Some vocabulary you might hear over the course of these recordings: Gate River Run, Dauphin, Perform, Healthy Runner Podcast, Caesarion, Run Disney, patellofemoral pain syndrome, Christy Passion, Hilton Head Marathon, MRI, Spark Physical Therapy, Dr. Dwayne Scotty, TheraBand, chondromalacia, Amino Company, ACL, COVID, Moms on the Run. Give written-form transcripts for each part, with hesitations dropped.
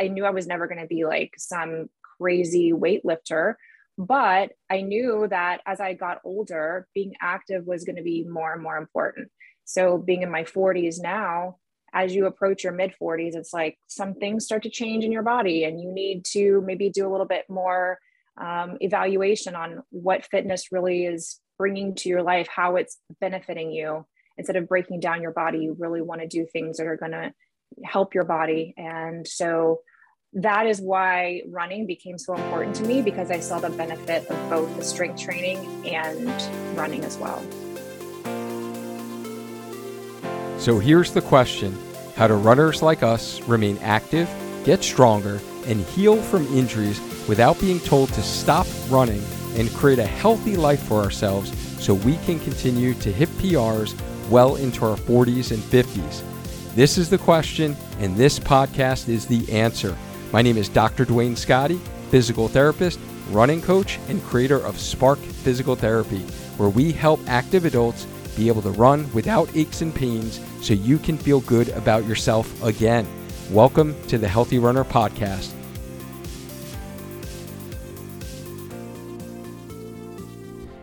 I knew I was never going to be like some crazy weightlifter, but I knew that as I got older, being active was going to be more and more important. So being in my 40s now, as you approach your mid 40s, it's like some things start to change in your body and you need to maybe do a little bit more evaluation on what fitness really is bringing to your life, how it's benefiting you. Instead of breaking down your body, you really want to do things that are going to help your body. And so that is why running became so important to me, because I saw the benefit of both the strength training and running as well. So here's the question: how do runners like us remain active, get stronger, and heal from injuries without being told to stop running and create a healthy life for ourselves so we can continue to hit PRs well into our 40s and 50s? This is the question, and this podcast is the answer. My name is Dr. Dwayne Scotty, physical therapist, running coach, and creator of Spark Physical Therapy, where we help active adults be able to run without aches and pains so you can feel good about yourself again. Welcome to the Healthy Runner Podcast.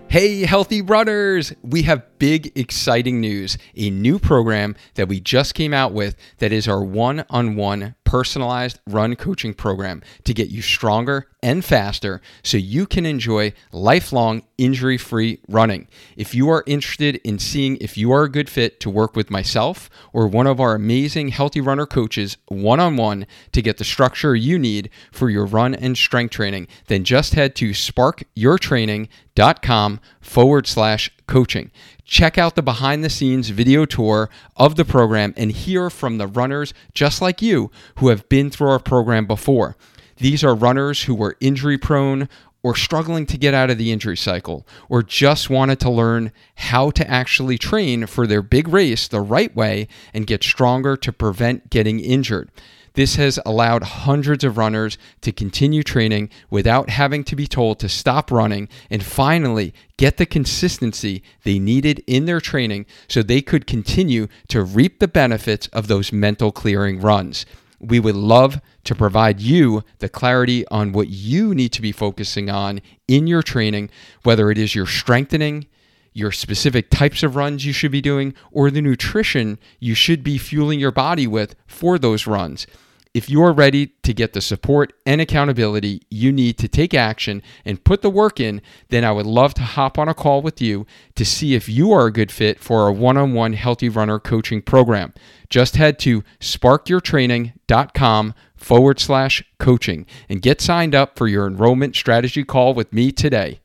Hey, Healthy Runners! We have big, exciting news. A new program that we just came out with that is our one-on-one personalized run coaching program to get you stronger and faster so you can enjoy lifelong injury-free running. If you are interested in seeing if you are a good fit to work with myself or one of our amazing Healthy Runner coaches one-on-one to get the structure you need for your run and strength training, then just head to sparkyourtraining.com/coaching. Check out the behind the scenes video tour of the program and hear from the runners just like you who have been through our program before. These are runners who were injury prone or struggling to get out of the injury cycle, or just wanted to learn how to actually train for their big race the right way and get stronger to prevent getting injured. This has allowed hundreds of runners to continue training without having to be told to stop running and finally get the consistency they needed in their training so they could continue to reap the benefits of those mental clearing runs. We would love to provide you the clarity on what you need to be focusing on in your training, whether it is your strengthening, your specific types of runs you should be doing, or the nutrition you should be fueling your body with for those runs. If you are ready to get the support and accountability you need to take action and put the work in, then I would love to hop on a call with you to see if you are a good fit for our one-on-one Healthy Runner coaching program. Just head to sparkyourtraining.com/coaching and get signed up for your enrollment strategy call with me today.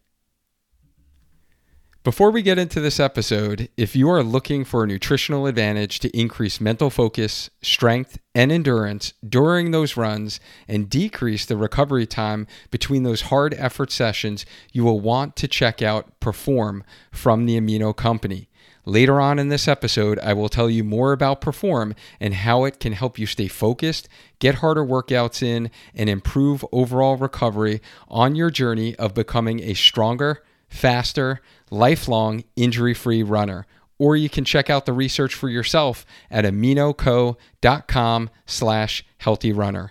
Before we get into this episode, if you are looking for a nutritional advantage to increase mental focus, strength, and endurance during those runs and decrease the recovery time between those hard effort sessions, you will want to check out Perform from the Amino Company. Later on in this episode, I will tell you more about Perform and how it can help you stay focused, get harder workouts in, and improve overall recovery on your journey of becoming a stronger, faster, lifelong injury-free runner. Or you can check out the research for yourself at aminoco.com/healthyrunner.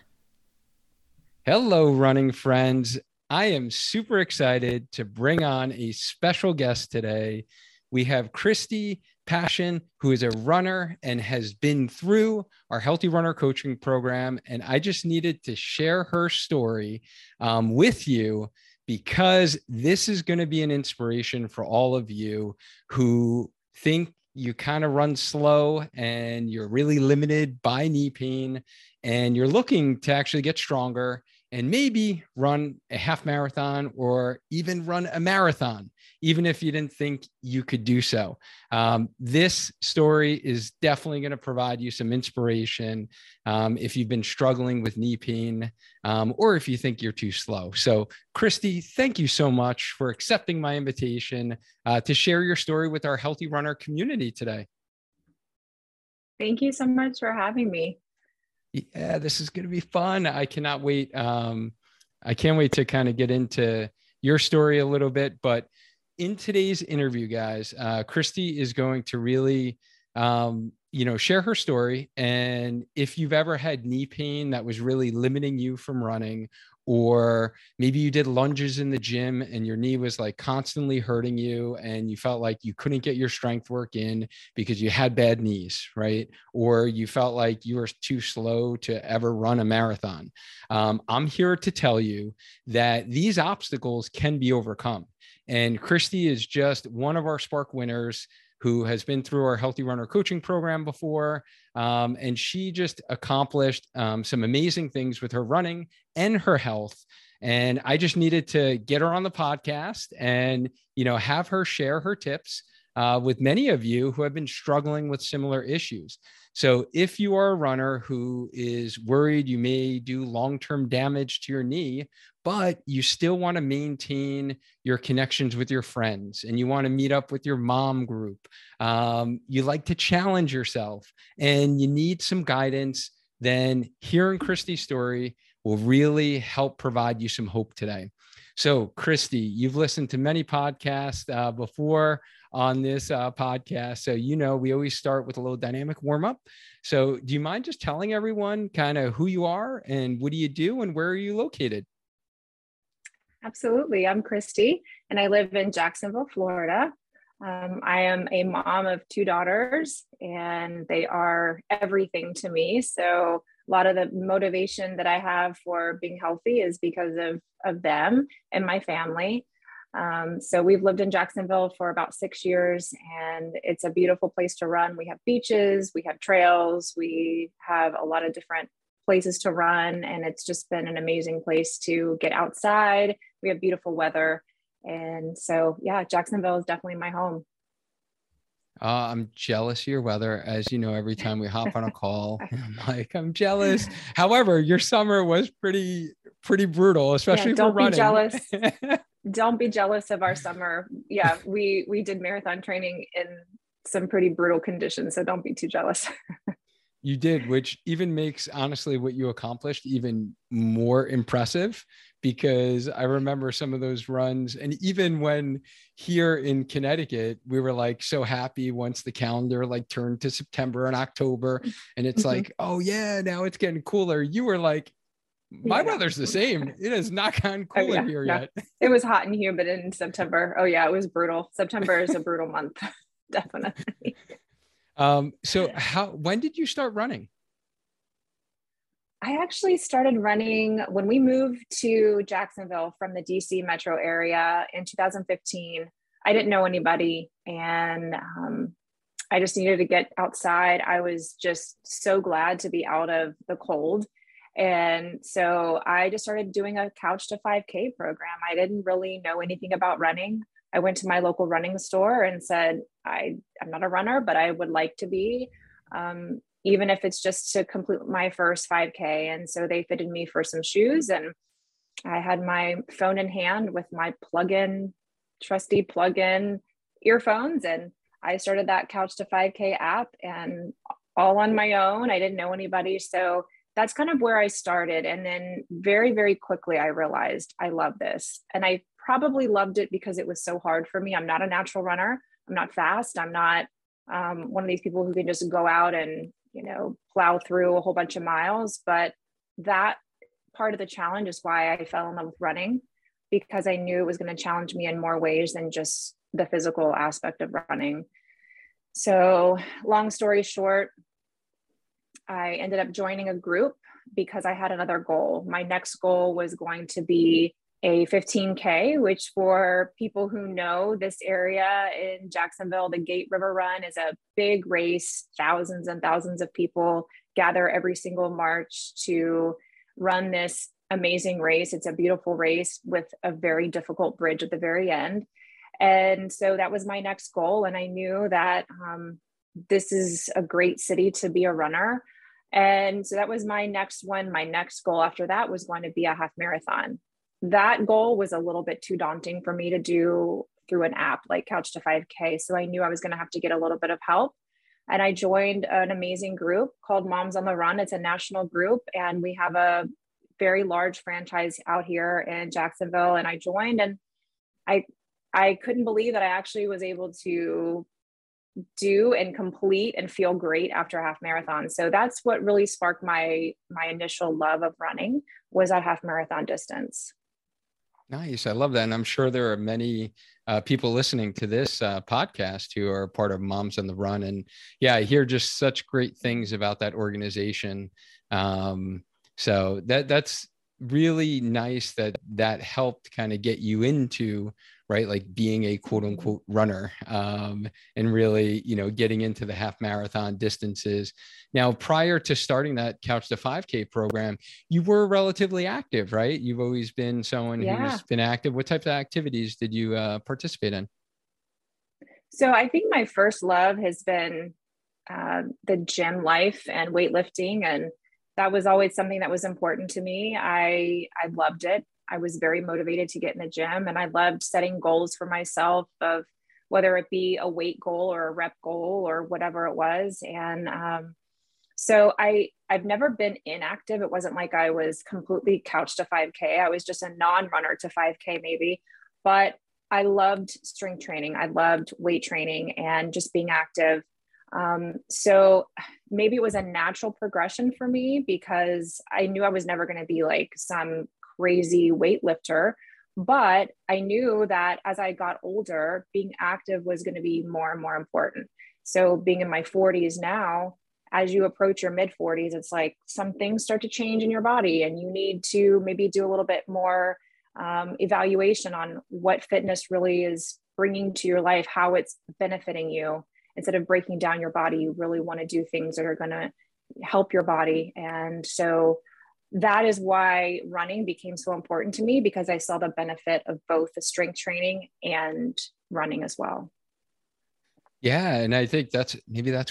Hello, running friends. I am super excited to bring on a special guest today. We have Christy Passion, who is a runner and has been through our Healthy Runner coaching program. And I just needed to share her story with you, because this is going to be an inspiration for all of you who think you kind of run slow and you're really limited by knee pain and you're looking to actually get stronger and maybe run a half marathon or even run a marathon, even if you didn't think you could do so. This story is definitely going to provide you some inspiration if you've been struggling with knee pain or if you think you're too slow. So, Christy, thank you so much for accepting my invitation to share your story with our Healthy Runner community today. Thank you so much for having me. Yeah, this is going to be fun. I cannot wait. I can't wait to kind of get into your story a little bit. But in today's interview, guys, Christy is going to really you know, share her story. And if you've ever had knee pain that was really limiting you from running, or maybe you did lunges in the gym and your knee was like constantly hurting you and you felt like you couldn't get your strength work in because you had bad knees, right? Or you felt like you were too slow to ever run a marathon. I'm here to tell you that these obstacles can be overcome. And Christy is just one of our Spark winners who has been through our Healthy Runner coaching program before. And she just accomplished some amazing things with her running and her health. And I just needed to get her on the podcast and, you know, have her share her tips with many of you who have been struggling with similar issues. So if you are a runner who is worried you may do long-term damage to your knee, but you still want to maintain your connections with your friends and you want to meet up with your mom group, you like to challenge yourself and you need some guidance, then hearing Christy's story will really help provide you some hope today. So Christy, you've listened to many podcasts before on this podcast. So, you know, we always start with a little dynamic warm up. So do you mind just telling everyone kind of who you are and what do you do and where are you located? Absolutely. I'm Christy and I live in Jacksonville, Florida. I am a mom of two daughters and they are everything to me. So a lot of the motivation that I have for being healthy is because of them and my family. So we've lived in Jacksonville for about 6 years and it's a beautiful place to run. We have beaches, we have trails, we have a lot of different places to run. And it's just been an amazing place to get outside. We have beautiful weather. And so, yeah, Jacksonville is definitely my home. I'm jealous of your weather. As you know, every time we hop on a call, I'm like, I'm jealous. However, your summer was pretty brutal, especially for running. Don't be jealous. Don't be jealous of our summer. Yeah, we did marathon training in some pretty brutal conditions, so don't be too jealous. You did, which even makes, honestly, what you accomplished even more impressive, because I remember some of those runs. And even when here in Connecticut, we were like so happy once the calendar like turned to September and October and it's like, oh yeah, now it's getting cooler. You were like, my weather's the same. It has not gotten cooler here yet. It was hot and humid in September. Oh yeah, it was brutal. September is a brutal month. Definitely. So when did you start running? I actually started running when we moved to Jacksonville from the DC metro area in 2015. I didn't know anybody and, I just needed to get outside. I was just so glad to be out of the cold. And so I just started doing a couch to 5K program. I didn't really know anything about running. I went to my local running store and said, I'm not a runner, but I would like to be, even if it's just to complete my first 5K. And so they fitted me for some shoes and I had my phone in hand with my trusty plug-in earphones. And I started that Couch to 5K app and all on my own. I didn't know anybody. So that's kind of where I started. And then very, very quickly, I realized I love this. And I probably loved it because it was so hard for me. I'm not a natural runner. I'm not fast. I'm not one of these people who can just go out and, you know, plow through a whole bunch of miles. But that part of the challenge is why I fell in love with running, because I knew it was going to challenge me in more ways than just the physical aspect of running. So long story short, I ended up joining a group because I had another goal. My next goal was going to be a 15K, which for people who know this area in Jacksonville, the Gate River Run is a big race. Thousands and thousands of people gather every single March to run this amazing race. It's a beautiful race with a very difficult bridge at the very end. And so that was my next goal. And I knew that this is a great city to be a runner. And so that was my next one. My next goal after that was going to be a half marathon. That goal was a little bit too daunting for me to do through an app like Couch to 5K. So I knew I was going to have to get a little bit of help. And I joined an amazing group called Moms on the Run. It's a national group and we have a very large franchise out here in Jacksonville. And I joined and I couldn't believe that I actually was able to do and complete and feel great after a half marathon. So that's what really sparked my initial love of running, was that half marathon distance. Nice. I love that. And I'm sure there are many people listening to this podcast who are part of Moms on the Run. And yeah, I hear just such great things about that organization. So that's really nice that helped kind of get you into, right, like being a quote unquote runner, and really, getting into the half marathon distances. Now, prior to starting that Couch to 5K program, you were relatively active, right? You've always been someone who's been active. What types of activities did you participate in? So I think my first love has been the gym life and weightlifting. And that was always something that was important to me. I loved it. I was very motivated to get in the gym, and I loved setting goals for myself, of whether it be a weight goal or a rep goal or whatever it was. And so I've never been inactive. It wasn't like I was completely couch to 5K. I was just a non-runner to 5K maybe, but I loved strength training. I loved weight training and just being active. So maybe it was a natural progression for me, because I knew I was never going to be like some crazy weightlifter, but I knew that as I got older, being active was going to be more and more important. So being in my 40s now, as you approach your mid 40s, it's like some things start to change in your body, and you need to maybe do a little bit more evaluation on what fitness really is bringing to your life, how it's benefiting you. Instead of breaking down your body, you really want to do things that are going to help your body. And so that is why running became so important to me, because I saw the benefit of both the strength training and running as well. Yeah. And I think that's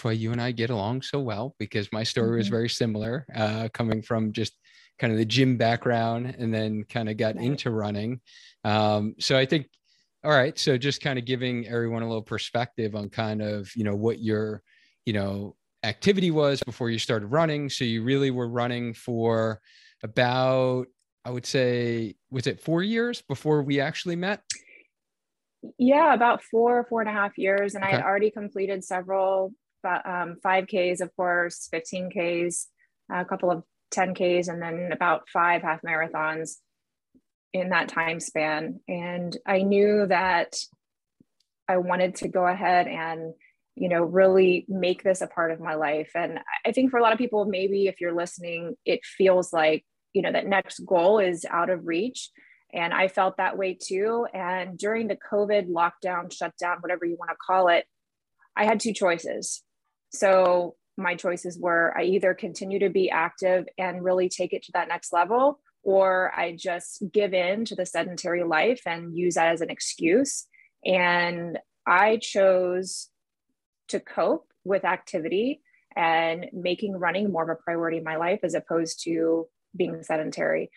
why you and I get along so well, because my story was very similar, coming from just kind of the gym background and then kind of got into running. So I think, all right, so just kind of giving everyone a little perspective on kind of, what your, activity was before you started running. So you really were running for about, I would say, was it 4 years before we actually met? Yeah, about 4.5 years. And okay. I had already completed several 5Ks, of course, 15Ks, a couple of 10Ks, and then about 5 half marathons in that time span. And I knew that I wanted to go ahead and really make this a part of my life. And I think for a lot of people, maybe if you're listening, it feels like, that next goal is out of reach. And I felt that way too. And during the COVID lockdown, shutdown, whatever you want to call it, I had 2 choices. So my choices were, I either continue to be active and really take it to that next level, or I just give in to the sedentary life and use that as an excuse. And I chose to cope with activity and making running more of a priority in my life, as opposed to being sedentary.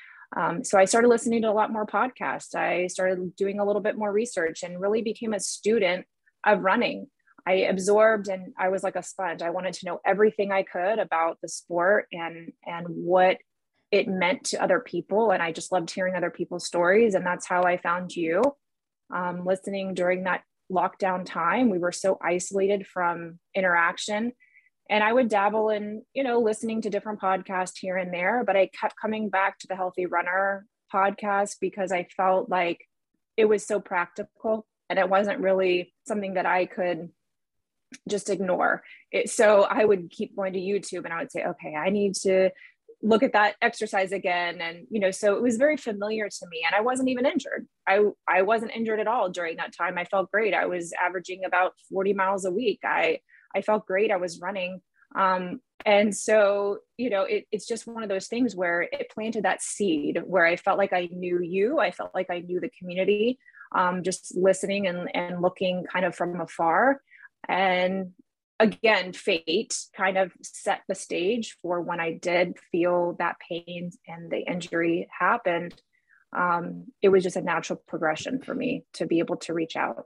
So I started listening to a lot more podcasts. I started doing a little bit more research and really became a student of running. I absorbed, and I was like a sponge. I wanted to know everything I could about the sport and what it meant to other people. And I just loved hearing other people's stories. And that's how I found you, listening during that lockdown time. We were so isolated from interaction, and I would dabble in, listening to different podcasts here and there, but I kept coming back to the Healthy Runner podcast, because I felt like it was so practical, and it wasn't really something that I could just ignore. So I would keep going to YouTube, and I would say, okay, I need to look at that exercise again. And, so it was very familiar to me, and I wasn't even injured. I wasn't injured at all during that time. I felt great. I was averaging about 40 miles a week. I felt great. I was running. And so, it's just one of those things where it planted that seed where I felt like I knew you. I felt like I knew the community, just listening and looking kind of from afar. And again, fate kind of set the stage for when I did feel that pain and the injury happened. It was just a natural progression for me to be able to reach out.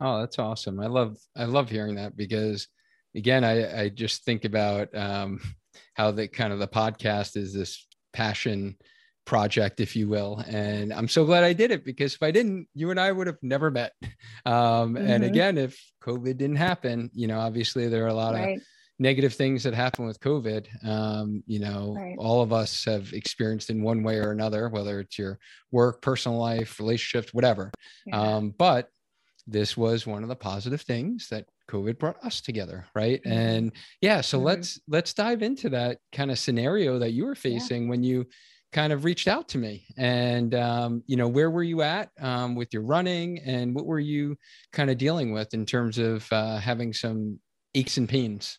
Oh, that's awesome. I love hearing that, because again, I just think about how the kind of the podcast is this passion project, if you will. And I'm so glad I did it, because if I didn't, you and I would have never met. And again, if COVID didn't happen, you know, obviously there are a lot of negative things that happen with COVID. All of us have experienced in one way or another, whether it's your work, personal life, relationships, whatever. But this was one of the positive things that COVID brought us together. Right. And yeah, so let's dive into that kind of scenario that you were facing when you kind of reached out to me. And, where were you at with your running, and what were you kind of dealing with in terms of having some aches and pains?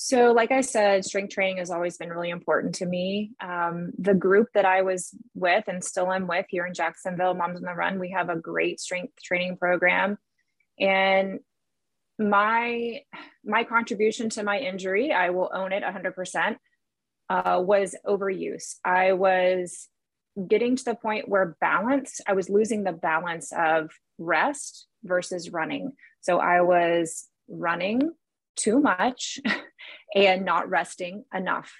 So like I said, strength training has always been really important to me. The group that I was with and still am with here in Jacksonville, Moms on the Run, we have a great strength training program. And my contribution to my injury, I will own it 100%, was overuse. I was getting to the point where I was losing the balance of rest versus running. So I was running too much and not resting enough.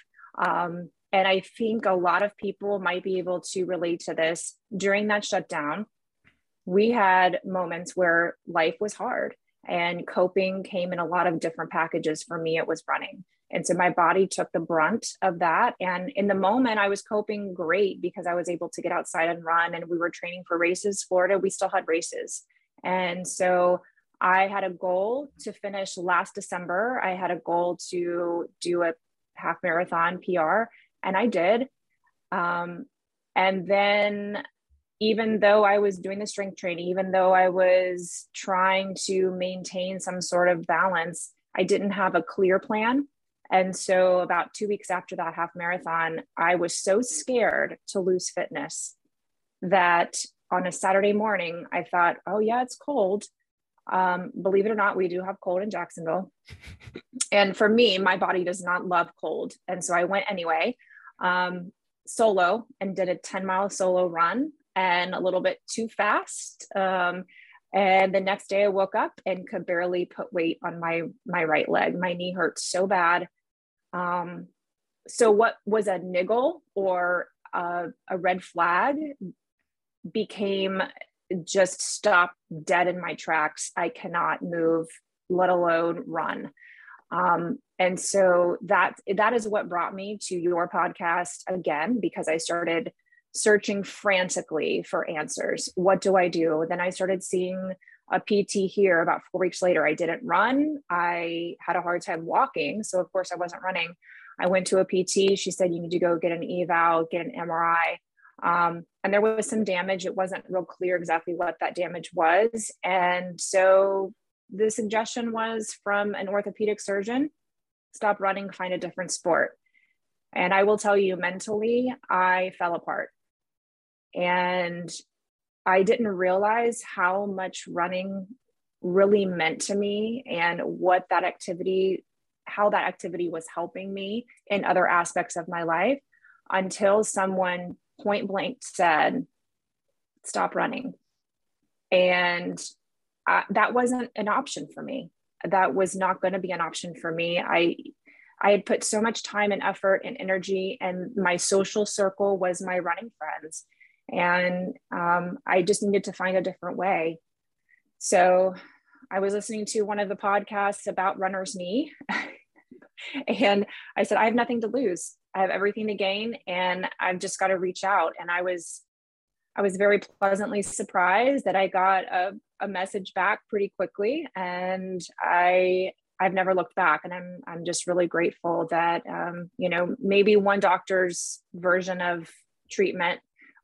And I think a lot of people might be able to relate to this. During that shutdown, we had moments where life was hard, and coping came in a lot of different packages. For me, it was running. And so my body took the brunt of that. And in the moment, I was coping great because I was able to get outside and run, and we were training for races. Florida, we still had races. And so I had a goal to finish last December. I had a goal to do a half marathon PR, and I did. And then even though I was doing the strength training, even though I was trying to maintain some sort of balance, I didn't have a clear plan. And so about 2 weeks after that half marathon, I was so scared to lose fitness that on a Saturday morning, I thought, oh yeah, it's cold. Believe it or not, we do have cold in Jacksonville. And for me, my body does not love cold. And so I went anyway, solo, and did a 10-mile solo run, and a little bit too fast. And the next day I woke up and could barely put weight on my right leg. My knee hurt so bad. So what was a niggle or a red flag became just stopped dead in my tracks. I cannot move, let alone run. And so that is what brought me to your podcast again, because I started searching frantically for answers. What do I do? Then I started seeing a PT here. About 4 weeks later, I didn't run. I had a hard time walking. So of course I wasn't running. I went to a PT. She said, you need to go get an eval, get an MRI. And there was some damage. It wasn't real clear exactly what that damage was. And so the suggestion was from an orthopedic surgeon, stop running, find a different sport. And I will tell you, mentally, I fell apart. And I didn't realize how much running really meant to me, and what that activity, how that activity was helping me in other aspects of my life, until someone point blank said, stop running. And that wasn't an option for me. That was not going to be an option for me. I had put so much time and effort and energy, and my social circle was my running friends. And I just needed to find a different way. So I was listening to one of the podcasts about runner's knee. And I said, I have nothing to lose. I have everything to gain, and I've just got to reach out. And I was very pleasantly surprised that I got a message back pretty quickly. And I've never looked back, and I'm just really grateful that, maybe one doctor's version of treatment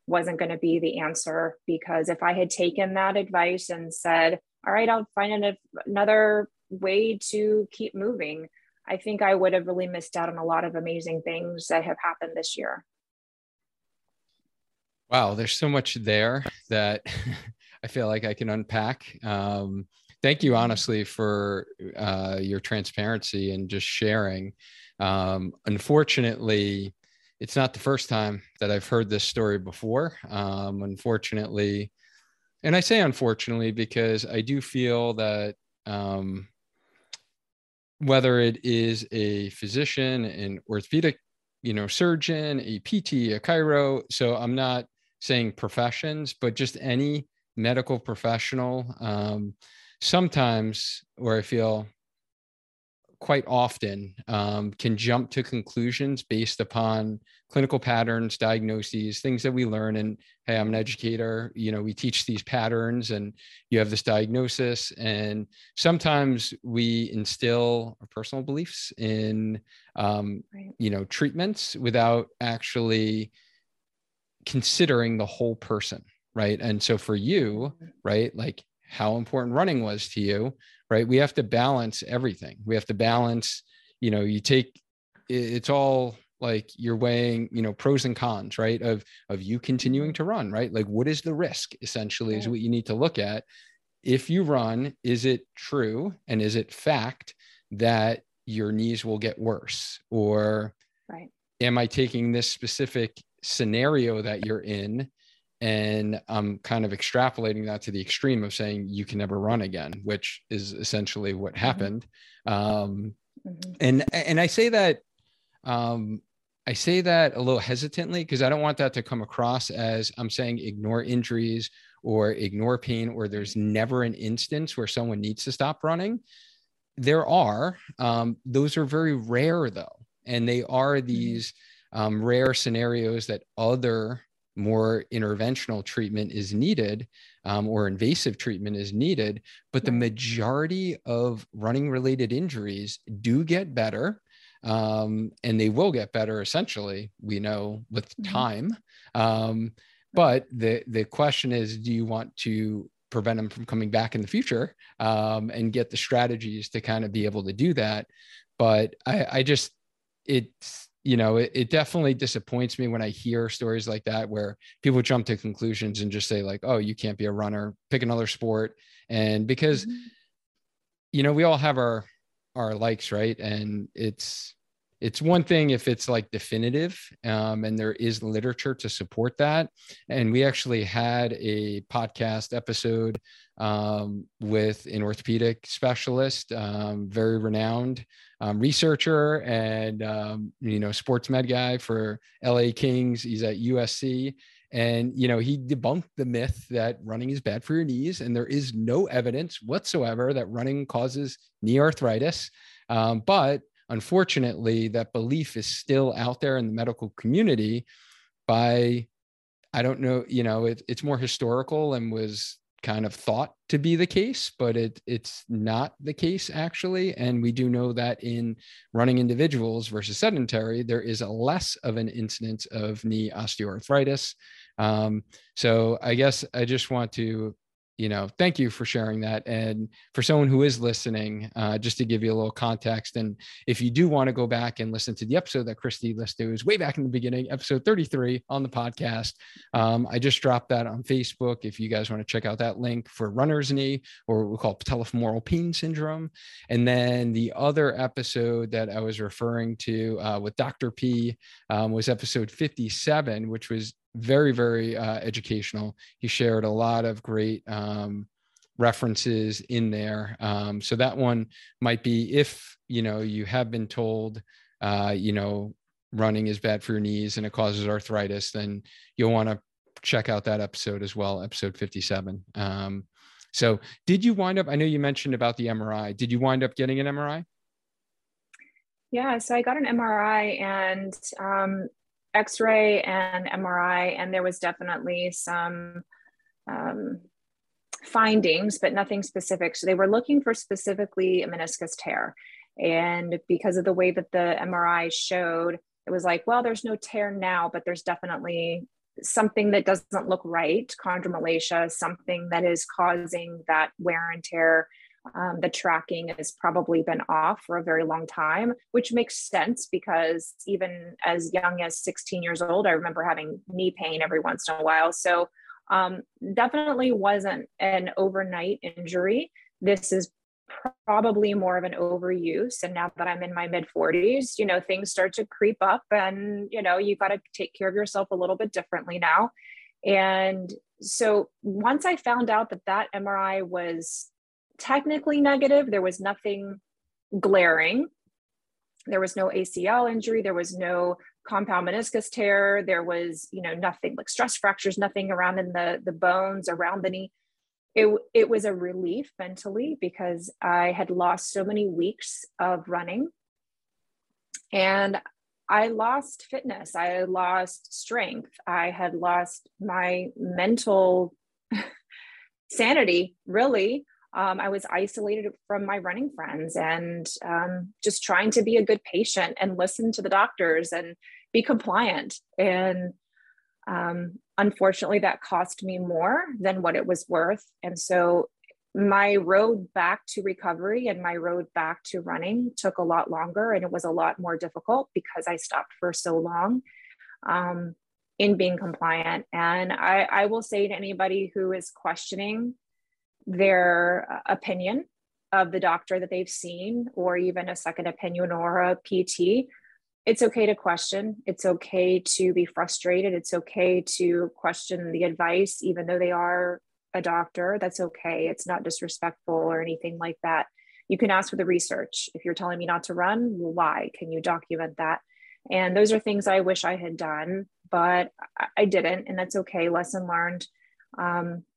wasn't going to be the answer, because if I had taken that advice and said, all right, I'll find another way to keep moving, I think I would have really missed out on a lot of amazing things that have happened this year. Wow. There's so much there that I feel like I can unpack. Thank you, honestly, for your transparency and just sharing. Unfortunately, it's not the first time that I've heard this story before. Unfortunately, and I say unfortunately because I do feel that whether it is a physician, an orthopedic you know, surgeon, a PT, a chiro. So I'm not saying professions, but just any medical professional. Sometimes where I feel quite often can jump to conclusions based upon clinical patterns, diagnoses, things that we learn. And hey, I'm an educator, you know, we teach these patterns and you have this diagnosis. And sometimes we instill our personal beliefs in, you know, treatments without actually considering the whole person. Right. And so for you, right, like how important running was to you, right? We have to balance everything. We have to balance, you know, you take, it's all like you're weighing, you know, pros and cons, right? Of you continuing to run, right? Like what is the risk essentially is what you need to look at. If you run, is it true? And is it fact that your knees will get worse? Or am I taking this specific scenario that you're in and I'm kind of extrapolating that to the extreme of saying you can never run again, which is essentially what happened. And I say that a little hesitantly because I don't want that to come across as I'm saying ignore injuries or ignore pain, or there's never an instance where someone needs to stop running. There are, those are very rare though. And they are these rare scenarios that other more interventional treatment is needed or invasive treatment is needed, but the majority of running related injuries do get better and they will get better essentially, we know with time. But the question is, do you want to prevent them from coming back in the future and get the strategies to kind of be able to do that? But I just, it's, you know, it definitely disappoints me when I hear stories like that, where people jump to conclusions and just say like, oh, you can't be a runner, pick another sport. And because, you know, we all have our likes, right? And it's one thing if it's like definitive and there is literature to support that. And we actually had a podcast episode with an orthopedic specialist, very renowned researcher and, you know, sports med guy for LA Kings. He's at USC. And, you know, he debunked the myth that running is bad for your knees. And there is no evidence whatsoever that running causes knee arthritis. But unfortunately, that belief is still out there in the medical community by, I don't know, you know, it's more historical and was kind of thought to be the case, but it's not the case actually. And we do know that in running individuals versus sedentary, there is a less of an incidence of knee osteoarthritis. So I guess I just want to, you know, thank you for sharing that. And for someone who is listening, just to give you a little context. And if you do want to go back and listen to the episode that Christy listed, it was way back in the beginning, episode 33 on the podcast. I just dropped that on Facebook. If you guys want to check out that link for runner's knee, or what we call patellofemoral pain syndrome. And then the other episode that I was referring to with Dr. P was episode 57, which was very, very educational. He shared a lot of great references in there. So that one might be if, you know, you have been told, you know, running is bad for your knees and it causes arthritis, then you'll want to check out that episode as well, episode 57. So did you wind up, I know you mentioned about the MRI, did you wind up getting an MRI? Yeah, so I got an MRI and X-ray and MRI, and there was definitely some findings, but nothing specific. So they were looking for specifically a meniscus tear. And because of the way that the MRI showed, it was like, well, there's no tear now, but there's definitely something that doesn't look right, chondromalacia, something that is causing that wear and tear. The tracking has probably been off for a very long time, which makes sense because even as young as 16 years old, I remember having knee pain every once in a while. So definitely wasn't an overnight injury. This is probably more of an overuse. And now that I'm in my mid 40s, you know, things start to creep up and, you know, you got to take care of yourself a little bit differently now. And so once I found out that that MRI was technically negative, there was nothing glaring. There was no ACL injury. There was no compound meniscus tear. There was, you know, nothing like stress fractures, nothing around in the bones around the knee. It was a relief mentally because I had lost so many weeks of running, and I lost fitness. I lost strength. I had lost my mental sanity, really. I was isolated from my running friends and just trying to be a good patient and listen to the doctors and be compliant. And unfortunately, that cost me more than what it was worth. And so my road back to recovery and my road back to running took a lot longer, and it was a lot more difficult because I stopped for so long in being compliant. And I will say to anybody who is questioning their opinion of the doctor that they've seen, or even a second opinion or a PT, it's okay to question. It's okay to be frustrated. It's okay to question the advice, even though they are a doctor. That's okay. It's not disrespectful or anything like that. You can ask for the research. If you're telling me not to run, why? Can you document that? And those are things I wish I had done, but I didn't, and that's okay. Lesson learned.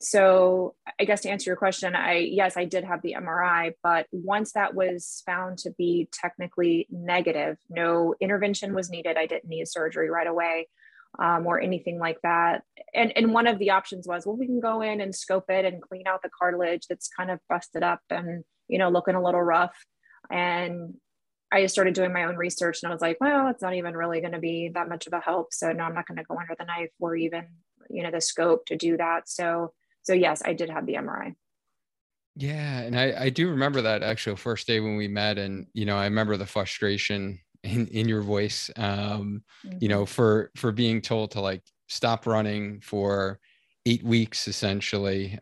So I guess to answer your question, yes, I did have the MRI, but once that was found to be technically negative, no intervention was needed. I didn't need surgery right away, or anything like that. And one of the options was, well, we can go in and scope it and clean out the cartilage that's kind of busted up and, you know, looking a little rough. And I just started doing my own research, and I was like, well, it's not even really going to be that much of a help. So no, I'm not going to go under the knife or even, you know, the scope to do that. So yes, I did have the MRI. Yeah. And I do remember that actual first day when we met, and, you know, I remember the frustration in your voice, you know, for being told to like stop running for 8 weeks, essentially,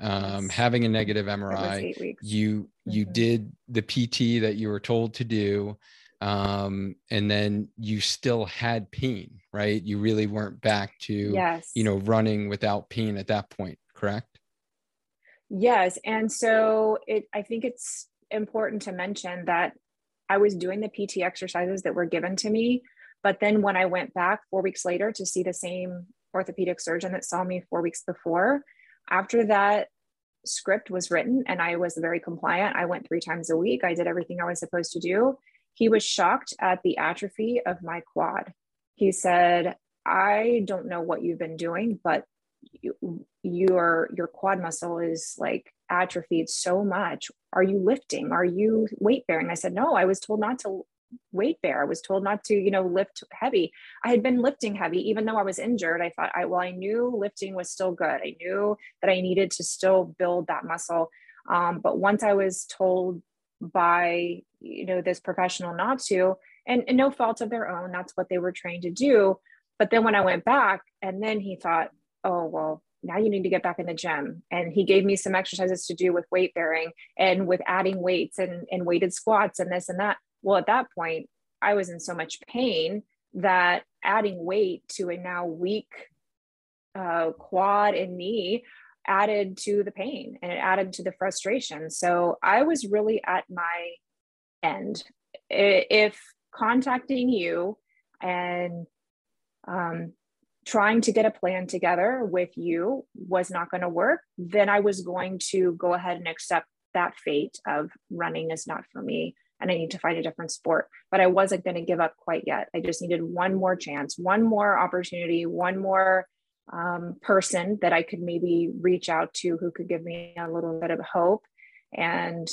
having a negative MRI. You did the PT that you were told to do. And then you still had pain, right? You really weren't back to, you know, running without pain at that point, correct? Yes. And so I think it's important to mention that I was doing the PT exercises that were given to me, but then when I went back 4 weeks later to see the same orthopedic surgeon that saw me 4 weeks before, after that script was written and I was very compliant, I went 3 times a week. I did everything I was supposed to do. He was shocked at the atrophy of my quad. He said, I don't know what you've been doing, but your quad muscle is like atrophied so much. Are you lifting? Are you weight bearing? I said, no, I was told not to weight bear. I was told not to, you know, lift heavy. I had been lifting heavy, even though I was injured. I thought I knew lifting was still good. I knew that I needed to still build that muscle. But once I was told by, you know, this professional not to, and no fault of their own, that's what they were trained to do. But then when I went back, and then he thought, oh, well, now you need to get back in the gym. And he gave me some exercises to do with weight bearing and with adding weights and weighted squats and this and that. Well, at that point, I was in so much pain that adding weight to a now weak quad and knee added to the pain, and it added to the frustration. So I was really at my end. If contacting you and trying to get a plan together with you was not going to work, then I was going to go ahead and accept that fate of running is not for me and I need to find a different sport. But I wasn't going to give up quite yet. I just needed one more chance, one more opportunity, one more person that I could maybe reach out to who could give me a little bit of hope. And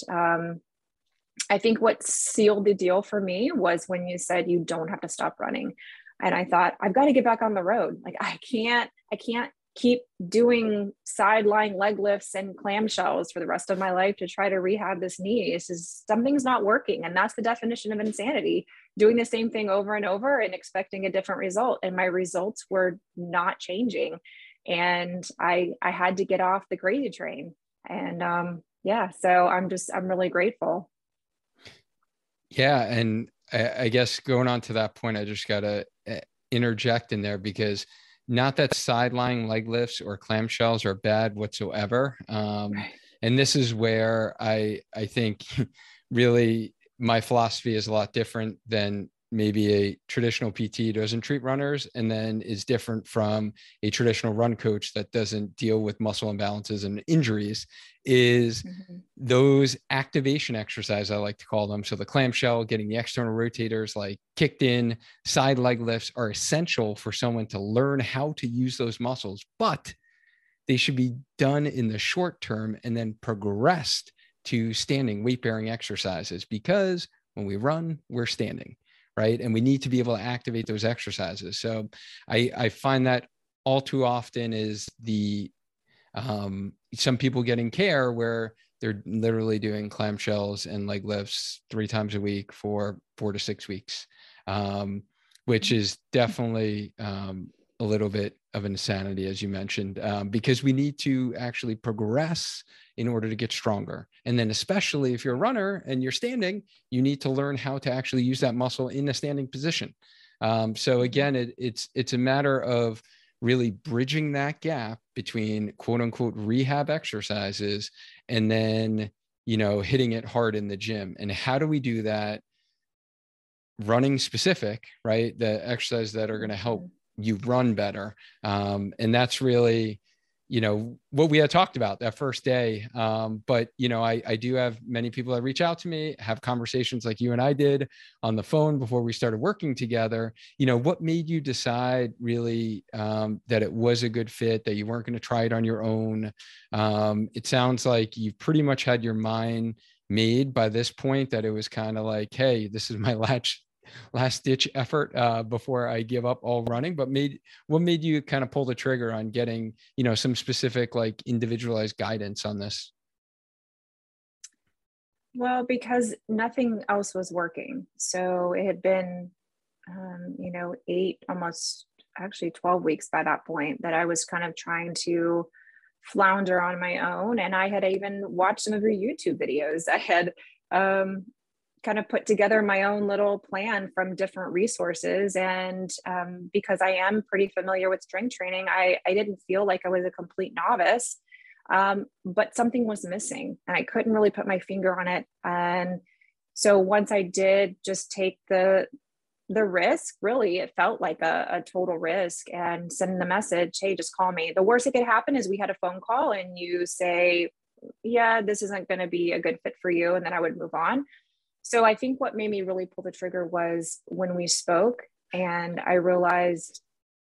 I think what sealed the deal for me was when you said you don't have to stop running. And I thought, I've got to get back on the road. Like I can't keep doing sideline leg lifts and clamshells for the rest of my life to try to rehab this knee. This is, something's not working. And that's the definition of insanity, doing the same thing over and over and expecting a different result. And my results were not changing. And I had to get off the crazy train. And so I'm really grateful. Yeah. And I guess going on to that point, I just got to interject in there, because not that sideline leg lifts or clamshells are bad whatsoever. And this is where I think really my philosophy is a lot different than maybe a traditional PT doesn't treat runners and then is different from a traditional run coach that doesn't deal with muscle imbalances and injuries is those activation exercises, I like to call them. So the clamshell, getting the external rotators like kicked in, side leg lifts are essential for someone to learn how to use those muscles, but they should be done in the short term and then progressed to standing weight bearing exercises, because when we run, we're standing, right? And we need to be able to activate those exercises. So I find that all too often is the, some people getting care where they're literally doing clamshells and leg lifts 3 times a week for 4 to 6 weeks, which is definitely a little bit of insanity, as you mentioned, because we need to actually progress in order to get stronger. And then especially if you're a runner and you're standing, you need to learn how to actually use that muscle in a standing position. So again, it's a matter of really bridging that gap between quote unquote rehab exercises and then, you know, hitting it hard in the gym. And how do we do that? Running specific, right? The exercises that are going to help you run better. And that's really, you know, what we had talked about that first day. But, you know, I do have many people that reach out to me, have conversations like you and I did on the phone before we started working together. You know, what made you decide really that it was a good fit, that you weren't going to try it on your own? It sounds like you've pretty much had your mind made by this point, that it was kind of like, hey, this is my last ditch effort before I give up all running. But what made you kind of pull the trigger on getting, you know, some specific like individualized guidance on this? Well, because nothing else was working. So it had been, 12 weeks by that point that I was kind of trying to flounder on my own. And I had even watched some of your YouTube videos. I had, kind of put together my own little plan from different resources. And because I am pretty familiar with strength training, I didn't feel like I was a complete novice, but something was missing and I couldn't really put my finger on it. And so once I did just take the risk, really, it felt like a total risk, and send the message, hey, just call me. The worst that could happen is we had a phone call and you say, yeah, this isn't going to be a good fit for you. And then I would move on. So I think what made me really pull the trigger was when we spoke and I realized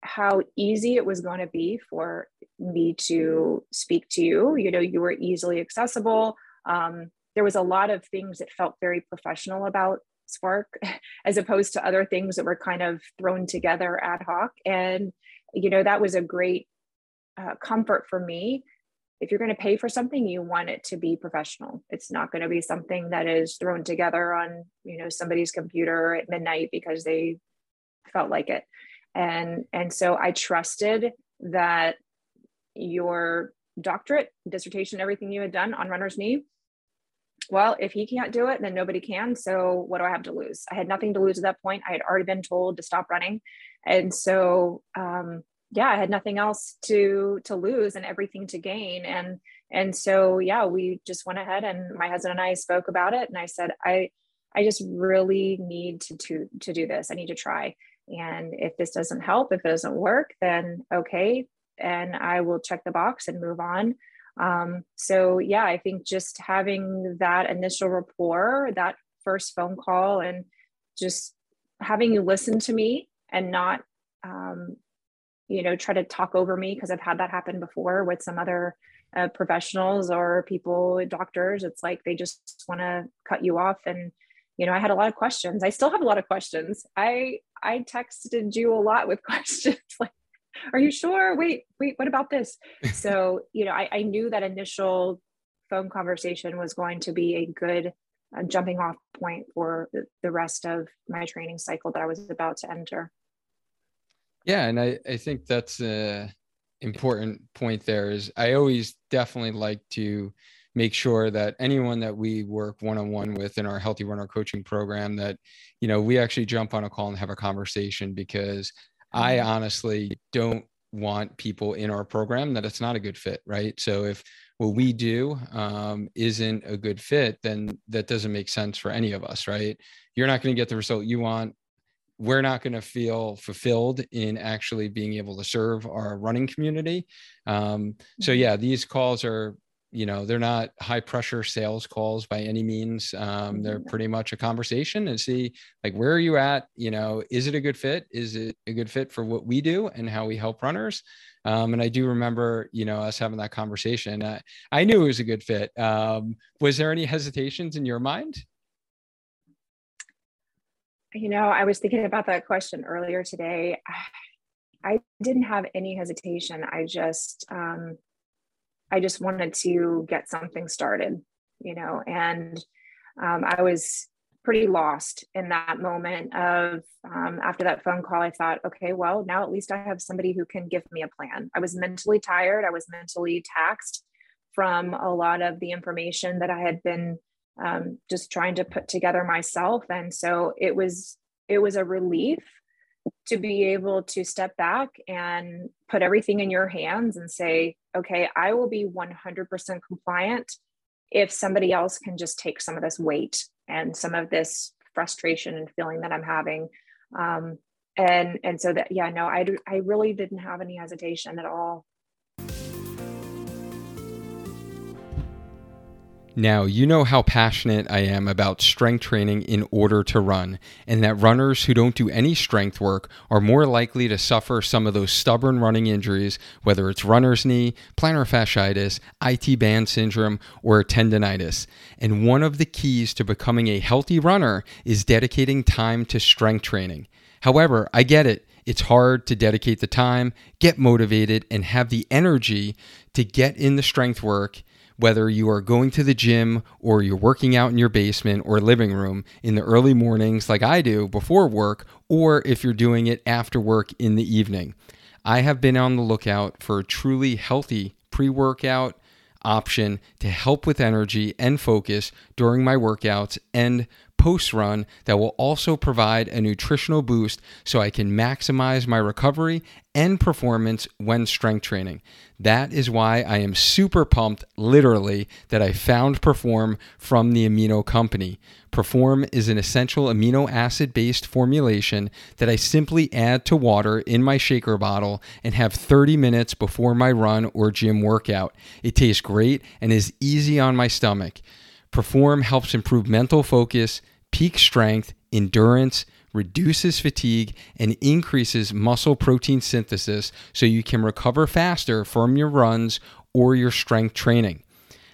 how easy it was going to be for me to speak to you. You know, you were easily accessible. There was a lot of things that felt very professional about Spark as opposed to other things that were kind of thrown together ad hoc. And, you know, that was a great comfort for me. If you're going to pay for something, you want it to be professional. It's not going to be something that is thrown together on, you know, somebody's computer at midnight because they felt like it. And so I trusted that your doctorate, dissertation, everything you had done on runner's knee, well, if he can't do it, then nobody can. So what do I have to lose? I had nothing to lose at that point. I had already been told to stop running. And so, yeah, I had nothing else to lose and everything to gain. And so, yeah, we just went ahead and my husband and I spoke about it. And I said, I just really need to do this. I need to try. And if this doesn't help, if it doesn't work, then okay. And I will check the box and move on. So yeah, I think just having that initial rapport, that first phone call, and just having you listen to me and not, you know, try to talk over me, because I've had that happen before with some other professionals or people, doctors. It's like they just want to cut you off. And, you know, I had a lot of questions. I still have a lot of questions. I texted you a lot with questions like, are you sure? Wait, what about this? So, you know, I knew that initial phone conversation was going to be a good jumping off point for the rest of my training cycle that I was about to enter. Yeah. And I think that's an important point there is I always definitely like to make sure that anyone that we work one-on-one with in our Healthy Runner coaching program that, you know, we actually jump on a call and have a conversation, because I honestly don't want people in our program that it's not a good fit, right? So if what we do isn't a good fit, then that doesn't make sense for any of us, right? You're not going to get the result you want. we're not going to feel fulfilled in actually being able to serve our running community. So yeah, these calls are, you know, they're not high pressure sales calls by any means. They're pretty much a conversation and see like, where are you at? You know, is it a good fit? Is it a good fit for what we do and how we help runners? And I do remember, you know, us having that conversation. I knew it was a good fit. Was there any hesitations in your mind? You know, I was thinking about that question earlier today. I didn't have any hesitation. I just wanted to get something started, you know, and I was pretty lost in that moment of, after that phone call, I thought, okay, well, now at least I have somebody who can give me a plan. I was mentally tired. I was mentally taxed from a lot of the information that I had been just trying to put together myself. And so it was a relief to be able to step back and put everything in your hands and say, okay, I will be 100% compliant if somebody else can just take some of this weight and some of this frustration and feeling that I'm having. And so that, yeah, no, I really didn't have any hesitation at all. Now, you know how passionate I am about strength training in order to run, and that runners who don't do any strength work are more likely to suffer some of those stubborn running injuries, whether it's runner's knee, plantar fasciitis, IT band syndrome, or tendinitis. And one of the keys to becoming a healthy runner is dedicating time to strength training. However, I get it. It's hard to dedicate the time, get motivated, and have the energy to get in the strength work, whether you are going to the gym or you're working out in your basement or living room in the early mornings like I do before work, or if you're doing it after work in the evening. I have been on the lookout for a truly healthy pre-workout option to help with energy and focus during my workouts and post-run that will also provide a nutritional boost so I can maximize my recovery and performance when strength training. That is why I am super pumped, literally, that I found Perform from the Amino Company. Perform is an essential amino acid-based formulation that I simply add to water in my shaker bottle and have 30 minutes before my run or gym workout. It tastes great and is easy on my stomach. Perform helps improve mental focus, peak strength, endurance, reduces fatigue, and increases muscle protein synthesis so you can recover faster from your runs or your strength training.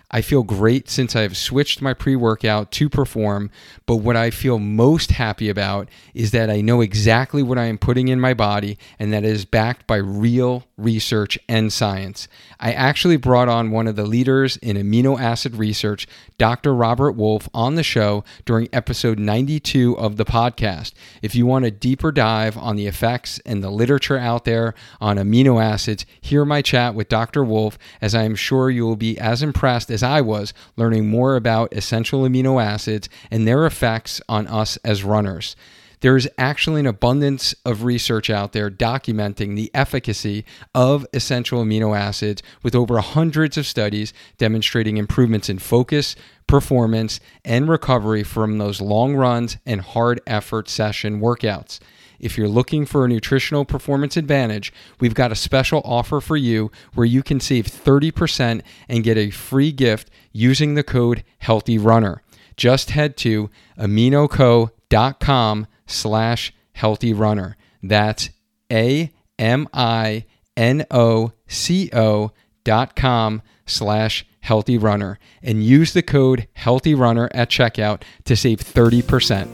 I feel great since I have switched my pre-workout to Perform, but what I feel most happy about is that I know exactly what I am putting in my body, and that is backed by real research and science. I actually brought on one of the leaders in amino acid research, Dr. Robert Wolf, on the show during episode 92 of the podcast. If you want a deeper dive on the effects and the literature out there on amino acids, hear my chat with Dr. Wolf, as I am sure you will be as impressed as I was learning more about essential amino acids and their effects on us as runners. There is actually an abundance of research out there documenting the efficacy of essential amino acids, with over hundreds of studies demonstrating improvements in focus, performance, and recovery from those long runs and hard effort session workouts. If you're looking for a nutritional performance advantage, we've got a special offer for you where you can save 30% and get a free gift using the code HEALTHYRUNNER. Just head to aminoco.com/healthyrunner. That's aminoco.com/healthyrunner. And use the code HEALTHYRUNNER at checkout to save 30%.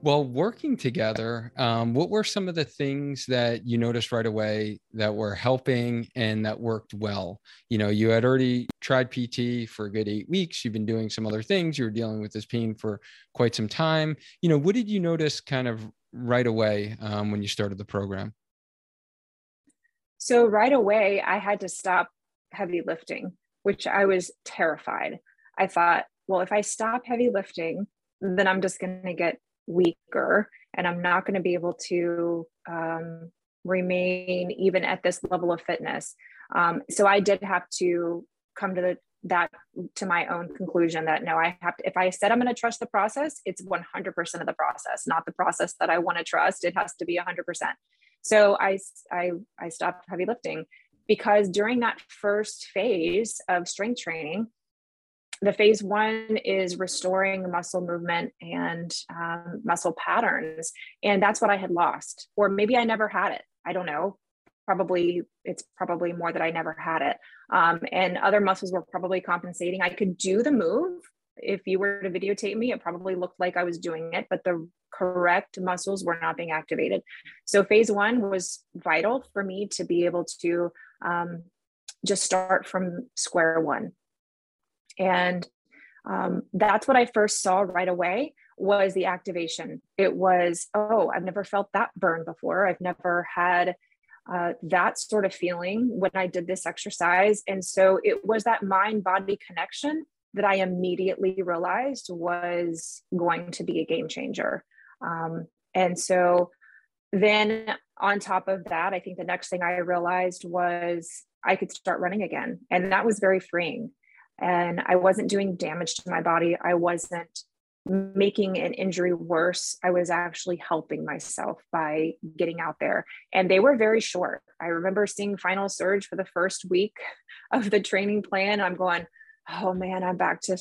Well, working together, what were some of the things that you noticed right away that were helping and that worked well? You know, you had already tried PT for a good 8 weeks. You've been doing some other things. You were dealing with this pain for quite some time. You know, what did you notice kind of right away when you started the program? So right away, I had to stop heavy lifting, which I was terrified. I thought, well, if I stop heavy lifting, then I'm just going to get weaker, and I'm not going to be able to remain even at this level of fitness. So I did have to come to the that to my own conclusion that no, I have to, if I said I'm going to trust the process, it's 100% of the process, not the process that I want to trust. It has to be 100%. So I stopped heavy lifting because during that first phase of strength training, the phase one is restoring muscle movement and muscle patterns. And that's what I had lost, or maybe I never had it. I don't know. It's probably more that I never had it. And other muscles were probably compensating. I could do the move. If you were to videotape me, it probably looked like I was doing it, but the correct muscles were not being activated. So phase one was vital for me to be able to just start from square one. And that's what I first saw right away was the activation. It was, oh, I've never felt that burn before. I've never had that sort of feeling when I did this exercise. And so it was that mind-body connection that I immediately realized was going to be a game changer. And so then on top of that, I think the next thing I realized was I could start running again. And that was very freeing. And I wasn't doing damage to my body. I wasn't making an injury worse. I was actually helping myself by getting out there. And they were very short. I remember seeing Final Surge for the first week of the training plan. I'm going, oh man, I'm back to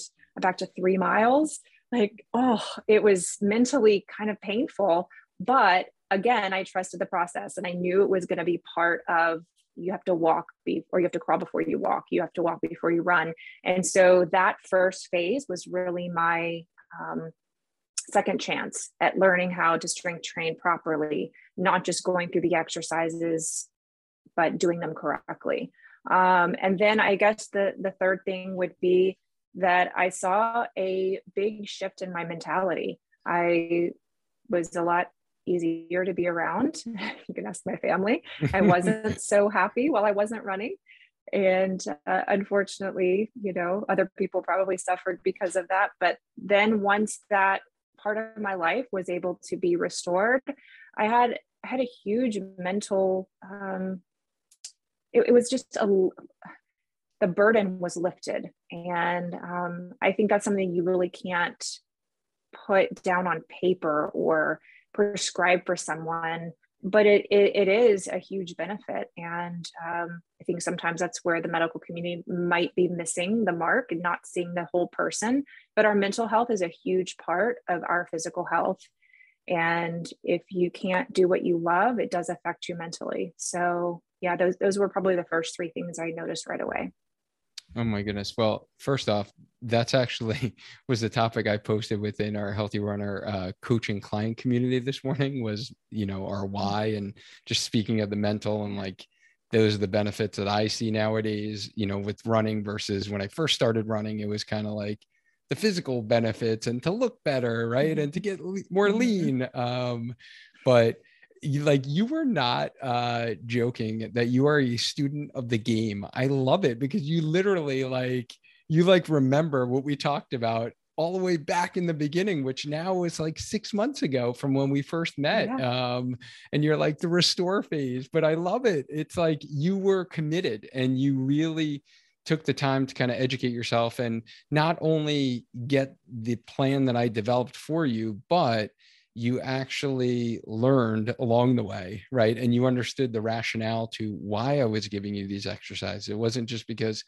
3 miles. Like, oh, it was mentally kind of painful. But again, I trusted the process and I knew it was going to be part of, you have to walk or you have to crawl before you walk. You have to walk before you run. And so that first phase was really my second chance at learning how to strength train properly, not just going through the exercises, but doing them correctly. And then I guess the third thing would be that I saw a big shift in my mentality. I was a lot easier to be around. You can ask my family. I wasn't so happy while I wasn't running. And unfortunately, you know, other people probably suffered because of that. But then once that part of my life was able to be restored, I had a huge mental, it was just the burden was lifted. And I think that's something you really can't put down on paper or prescribe for someone, but it is a huge benefit. And I think sometimes that's where the medical community might be missing the mark and not seeing the whole person, but our mental health is a huge part of our physical health. And if you can't do what you love, it does affect you mentally. So yeah, those were probably the first three things I noticed right away. Oh my goodness. Well, first off, that's actually was the topic I posted within our Healthy Runner coaching client community this morning was, you know, our why, and just speaking of the mental and like, those are the benefits that I see nowadays, you know, with running versus when I first started running, it was kind of like the physical benefits and to look better, right? And to get more lean. But like you were not joking that you are a student of the game. I love it because you literally you remember what we talked about all the way back in the beginning, which now is like 6 months ago from when we first met. Yeah. And you're like the restore phase, but I love it. It's like you were committed and you really took the time to kind of educate yourself and not only get the plan that I developed for you, but you actually learned along the way, right? And you understood the rationale to why I was giving you these exercises. It wasn't just because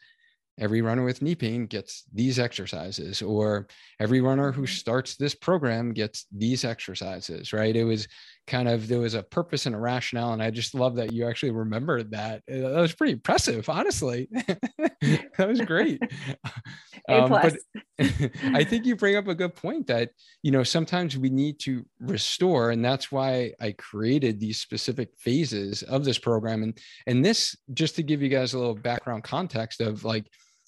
every runner with knee pain gets these exercises, or every runner who starts this program gets these exercises, right? It was kind of, there was a purpose and a rationale. And I just love that you actually remembered that. That was pretty impressive, honestly. That was great. But I think you bring up a good point that, you know, sometimes we need to restore. And that's why I created these specific phases of this program. And this, just to give you guys a little background context of like,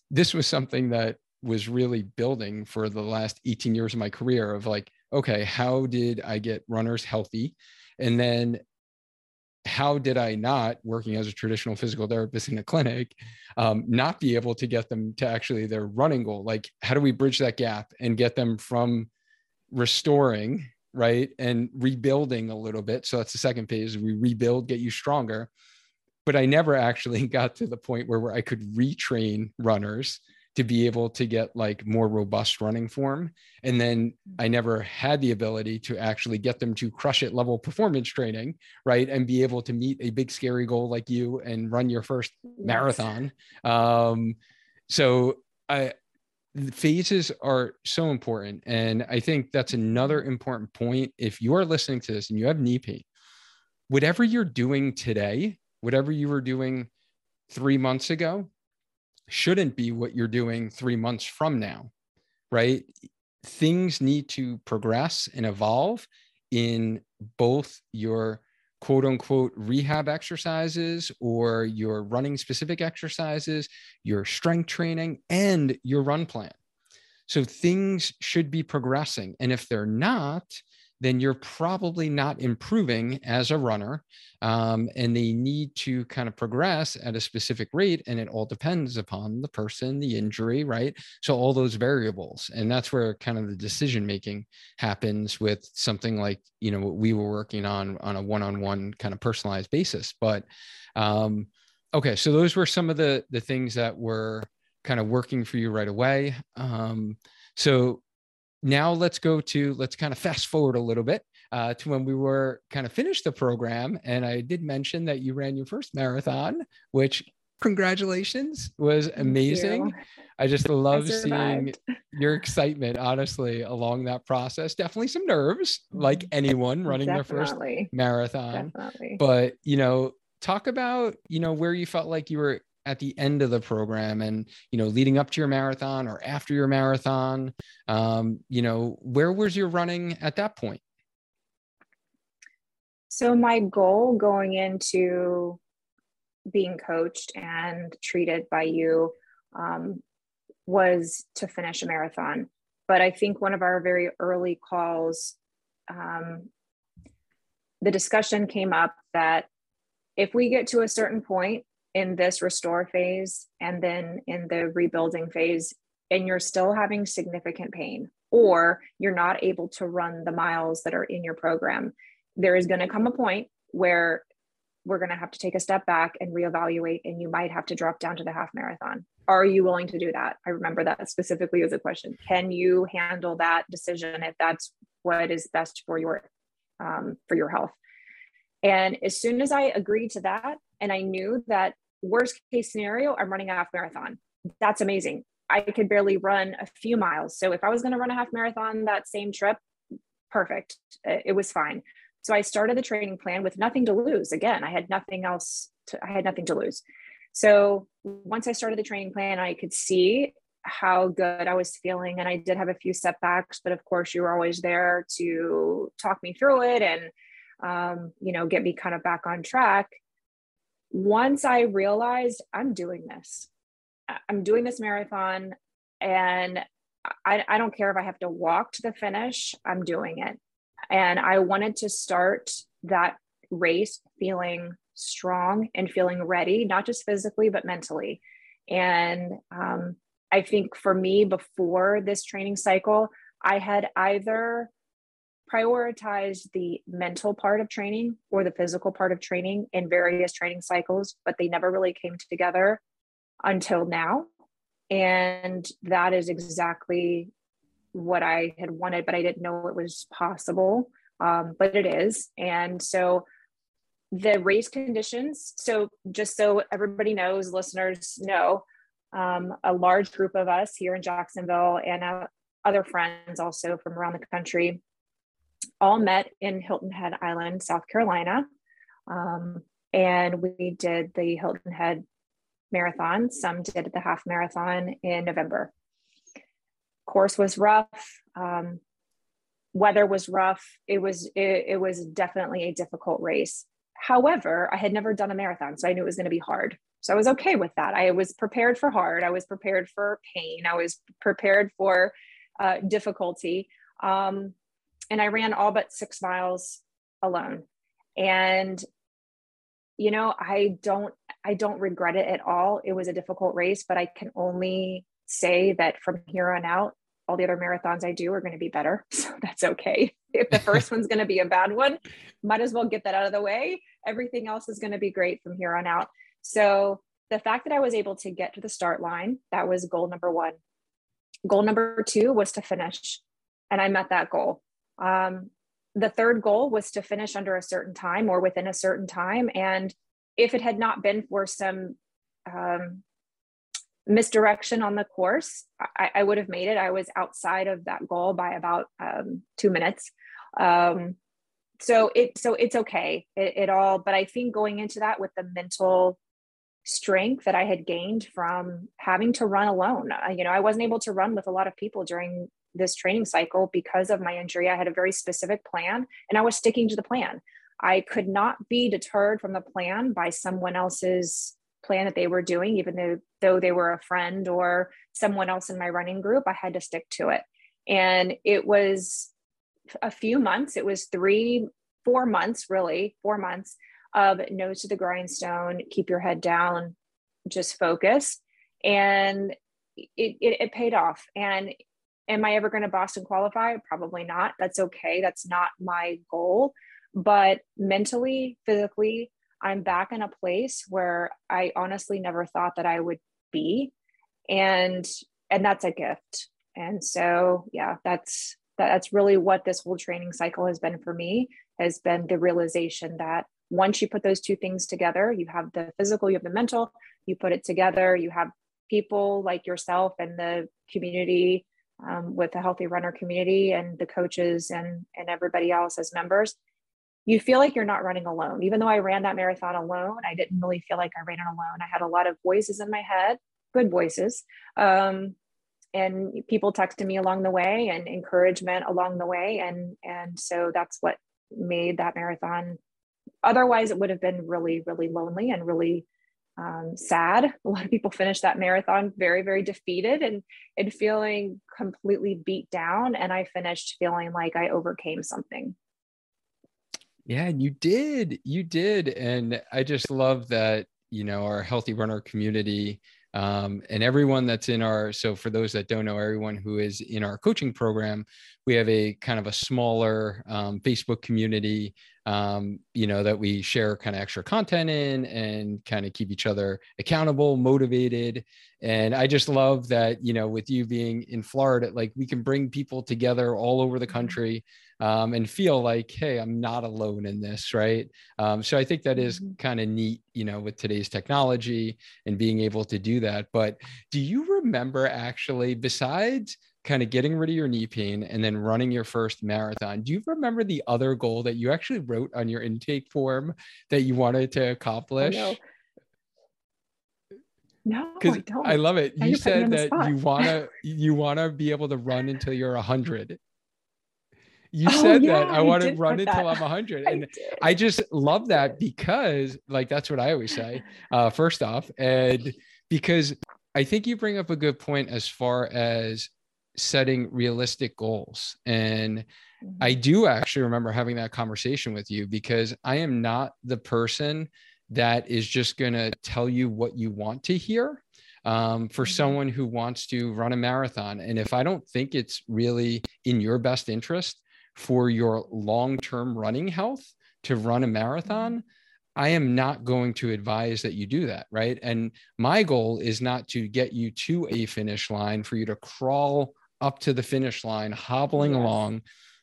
this was something that was really building for the last 18 years of my career of like, okay, how did I get runners healthy? And then how did I not, working as a traditional physical therapist in a clinic, not be able to get them to actually their running goal? Like, how do we bridge that gap and get them from restoring, right? And rebuilding a little bit. So that's the second phase. We rebuild, get you stronger. But I never actually got to the point where I could retrain runners to be able to get like more robust running form. And then I never had the ability to actually get them to crush it level performance training, right? And be able to meet a big, scary goal like you and run your first marathon. The phases are so important. And I think that's another important point. If you're listening to this and you have knee pain, whatever you're doing today, whatever you were doing 3 months ago, shouldn't be what you're doing 3 months from now, right? Things need to progress and evolve in both your quote unquote rehab exercises or your running specific exercises, your strength training, and your run plan. So things should be progressing. And if they're not, then you're probably not improving as a runner. And they need to kind of progress at a specific rate. And it all depends upon the person, the injury, right? So all those variables. And that's where kind of the decision-making happens with something like, you know, what we were working on a one-on-one kind of personalized basis. But, okay. So those were some of the things that were kind of working for you right away. So now let's kind of fast forward a little bit to when we were kind of finished the program. And I did mention that you ran your first marathon, which congratulations, was amazing. I just love seeing your excitement, honestly, along that process. Definitely some nerves, like anyone running their first marathon. But, you know, talk about, you know, where you felt like you were at the end of the program and, you know, leading up to your marathon or after your marathon, you know, where was your running at that point? So my goal going into being coached and treated by you was to finish a marathon. But I think one of our very early calls, the discussion came up that if we get to a certain point in this restore phase, and then in the rebuilding phase, and you're still having significant pain, or you're not able to run the miles that are in your program, there is going to come a point where we're going to have to take a step back and reevaluate, and you might have to drop down to the half marathon. Are you willing to do that? I remember that specifically as a question. Can you handle that decision if that's what is best for your health? And as soon as I agreed to that, and I knew that worst case scenario, I'm running a half marathon. That's amazing. I could barely run a few miles. So if I was going to run a half marathon that same trip, perfect. It was fine. So I started the training plan with nothing to lose. Again, I had nothing else. I had nothing to lose. So once I started the training plan, I could see how good I was feeling. And I did have a few setbacks, but of course you were always there to talk me through it and, you know, get me kind of back on track. Once I realized I'm doing this marathon, and I don't care if I have to walk to the finish, I'm doing it. And I wanted to start that race feeling strong and feeling ready, not just physically, but mentally. And I think for me, before this training cycle, I had either prioritized the mental part of training or the physical part of training in various training cycles, but they never really came together until now. And that is exactly what I had wanted, but I didn't know it was possible. But it is. And so the race conditions, so just so everybody knows, listeners know, a large group of us here in Jacksonville and other friends also from around the country all met in Hilton Head Island, South Carolina. And we did the Hilton Head Marathon. Some did the half marathon in November. Course was rough. Weather was rough. It was definitely a difficult race. However, I had never done a marathon, so I knew it was going to be hard. So I was okay with that. I was prepared for hard. I was prepared for pain. I was prepared for difficulty. And I ran all but 6 miles alone. And, you know, I don't regret it at all. It was a difficult race, but I can only say that from here on out, all the other marathons I do are going to be better. So that's okay. If the first one's going to be a bad one, might as well get that out of the way. Everything else is going to be great from here on out. So the fact that I was able to get to the start line, that was goal number one. Goal number two was to finish. And I met that goal. The third goal was to finish under a certain time or within a certain time. And if it had not been for some misdirection on the course, I would have made it. I was outside of that goal by about 2 minutes. So it's okay. But I think going into that with the mental strength that I had gained from having to run alone, I wasn't able to run with a lot of people during this training cycle because of my injury. I had a very specific plan and I was sticking to the plan. I could not be deterred from the plan by someone else's plan that they were doing, even though they were a friend or someone else in my running group. I had to stick to it. And it was a few months. It was 3-4 months, really 4 months of nose to the grindstone, keep your head down, just focus. And it paid off. And am I ever going to Boston qualify? Probably not. That's okay. That's not my goal. But mentally, physically, I'm back in a place where I honestly never thought that I would be. And that's a gift. And so, yeah, that's really what this whole training cycle has been for me, has been the realization that once you put those two things together, you have the physical, you have the mental, you put it together, you have people like yourself and the community, with the Healthy Runner community and the coaches and everybody else as members, you feel like you're not running alone. Even though I ran that marathon alone, I didn't really feel like I ran it alone. I had a lot of voices in my head, good voices. And people texted me along the way and encouragement along the way. And so that's what made that marathon. Otherwise, it would have been really, really lonely and really sad. A lot of people finish that marathon very, very defeated and feeling completely beat down. And I finished feeling like I overcame something. Yeah, and you did. And I just love that, our Healthy Runner community, and everyone that's in so for those that don't know, everyone who is in our coaching program, we have a kind of a smaller Facebook community, that we share kind of extra content in and kind of keep each other accountable, motivated. And I just love that, with you being in Florida, like we can bring people together all over the country and feel like, hey, I'm not alone in this. Right. So I think that is kind of neat, with today's technology and being able to do that. But do you remember actually, besides kind of getting rid of your knee pain and then running your first marathon, do you remember the other goal that you actually wrote on your intake form that you wanted to accomplish? Oh, no, I don't. I love it. You said that you want to be able to run until you're 100. You said that I want to run until I'm 100. And I just love that because that's what I always say, first off. And because I think you bring up a good point as far as setting realistic goals. And I do actually remember having that conversation with you because I am not the person that is just going to tell you what you want to hear. For someone who wants to run a marathon, and if I don't think it's really in your best interest for your long-term running health to run a marathon, I am not going to advise that you do that, right? And my goal is not to get you to a finish line for you to crawl up to the finish line, hobbling along.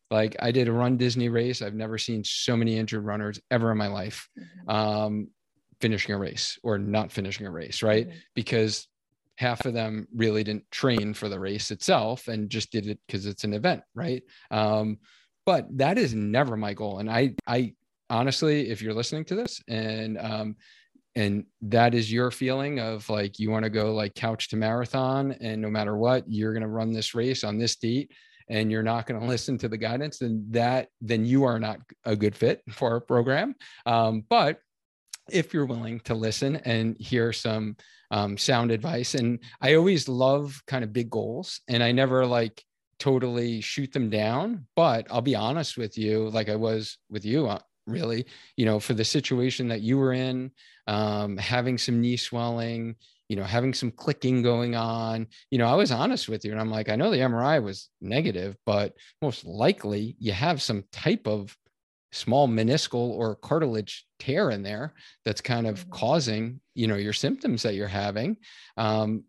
Like I did a Run Disney race. I've never seen so many injured runners ever in my life, finishing a race or not finishing a race, right? Mm-hmm. Because half of them really didn't train for the race itself and just did it because it's an event, right? But that is never my goal. And I honestly, if you're listening to this and that is your feeling of like, you want to go like couch to marathon and no matter what, you're going to run this race on this date and you're not going to listen to the guidance, then you are not a good fit for our program. But if you're willing to listen and hear some sound advice, and I always love kind of big goals and I never like totally shoot them down, but I'll be honest with you, like I was with you really, for the situation that you were in, having some knee swelling, having some clicking going on, I was honest with you and I'm like, I know the MRI was negative, but most likely you have some type of small meniscal or cartilage tear in there that's kind of causing, you know, your symptoms that you're having,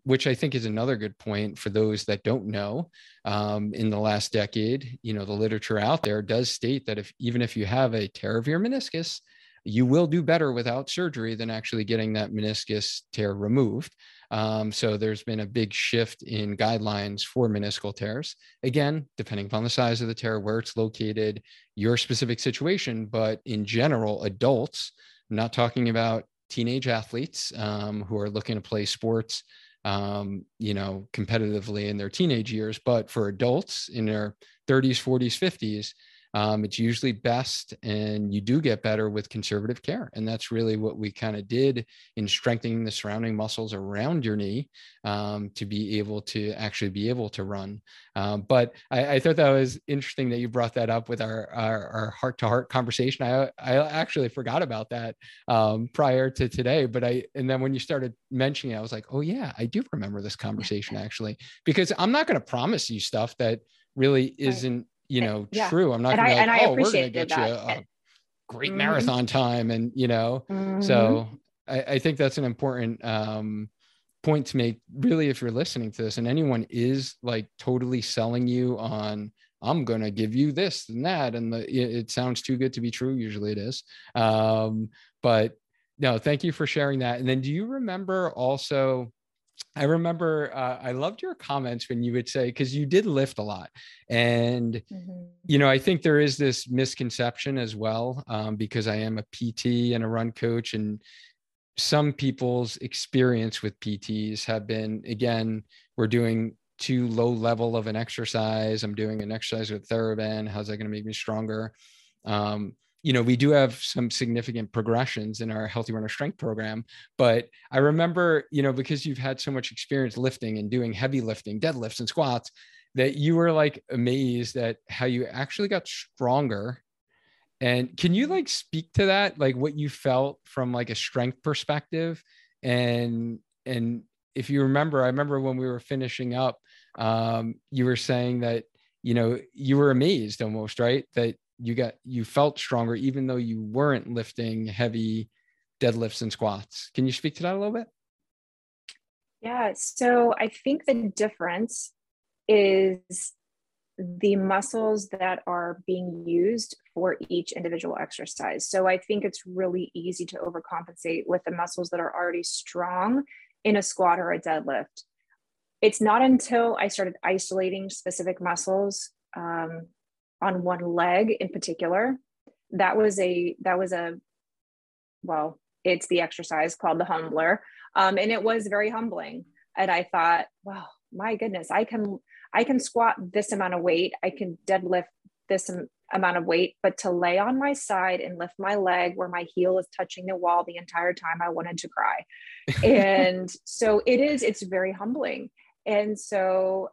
which I think is another good point for those that don't know. In the last decade, you know, the literature out there does state that even if you have a tear of your meniscus, you will do better without surgery than actually getting that meniscus tear removed. So there's been a big shift in guidelines for meniscal tears. Again, depending upon the size of the tear, where it's located, your specific situation, but in general, adults, I'm not talking about teenage athletes who are looking to play sports, you know, competitively in their teenage years, but for adults in their 30s, 40s, 50s, it's usually best, and you do get better with conservative care. And that's really what we kind of did in strengthening the surrounding muscles around your knee to be able to actually be able to run. But I thought that was interesting that you brought that up with our heart-to-heart conversation. I actually forgot about that prior to today, but and then when you started mentioning it, I was like, oh yeah, I do remember this conversation actually, because I'm not going to promise you stuff that really isn't, you know, yeah, true. I'm not going to like, oh, we're going to get you a great mm-hmm. marathon time. And, you know, mm-hmm. so I think that's an important point to make really, if you're listening to this and anyone is like totally selling you on, I'm going to give you this and that. And it sounds too good to be true. Usually it is. But no, thank you for sharing that. And then do you remember also, I remember I loved your comments when you would say, because you did lift a lot. And, mm-hmm. you know, I think there is this misconception as well, because I am a PT and a run coach. And some people's experience with PTs have been, again, we're doing too low level of an exercise. I'm doing an exercise with TheraBand. How's that going to make me stronger? You know, we do have some significant progressions in our Healthy Runner Strength program, but I remember, you know, because you've had so much experience lifting and doing heavy lifting, deadlifts and squats, that you were like amazed at how you actually got stronger. And can you like speak to that? Like what you felt from like a strength perspective? And if you remember, I remember when we were finishing up, you were saying that, you know, you were amazed almost, right? That you felt stronger, even though you weren't lifting heavy deadlifts and squats. Can you speak to that a little bit? Yeah. So I think the difference is the muscles that are being used for each individual exercise. So I think it's really easy to overcompensate with the muscles that are already strong in a squat or a deadlift. It's not until I started isolating specific muscles, on one leg in particular, well, it's the exercise called the humbler. And it was very humbling. And I thought, wow, my goodness, I can squat this amount of weight. I can deadlift this amount of weight, but to lay on my side and lift my leg where my heel is touching the wall the entire time, I wanted to cry. And so it's very humbling. And so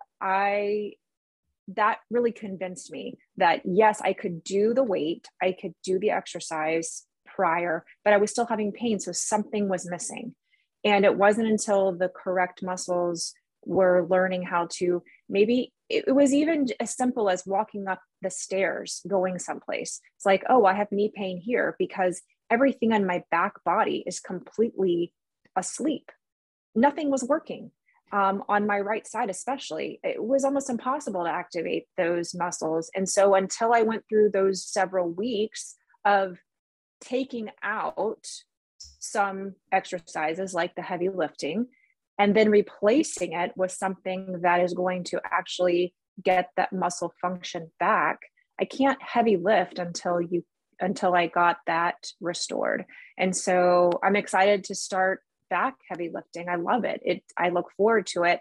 that really convinced me that yes, I could do the weight, I could do the exercise prior, but I was still having pain. So something was missing. And it wasn't until the correct muscles were learning how to, maybe it was even as simple as walking up the stairs, going someplace. It's like, oh, I have knee pain here because everything on my back body is completely asleep. Nothing was working. On my right side, especially, it was almost impossible to activate those muscles. And so until I went through those several weeks of taking out some exercises like the heavy lifting, and then replacing it with something that is going to actually get that muscle function back, I can't heavy lift until I got that restored. And so I'm excited to start back heavy lifting. I love it. I look forward to it,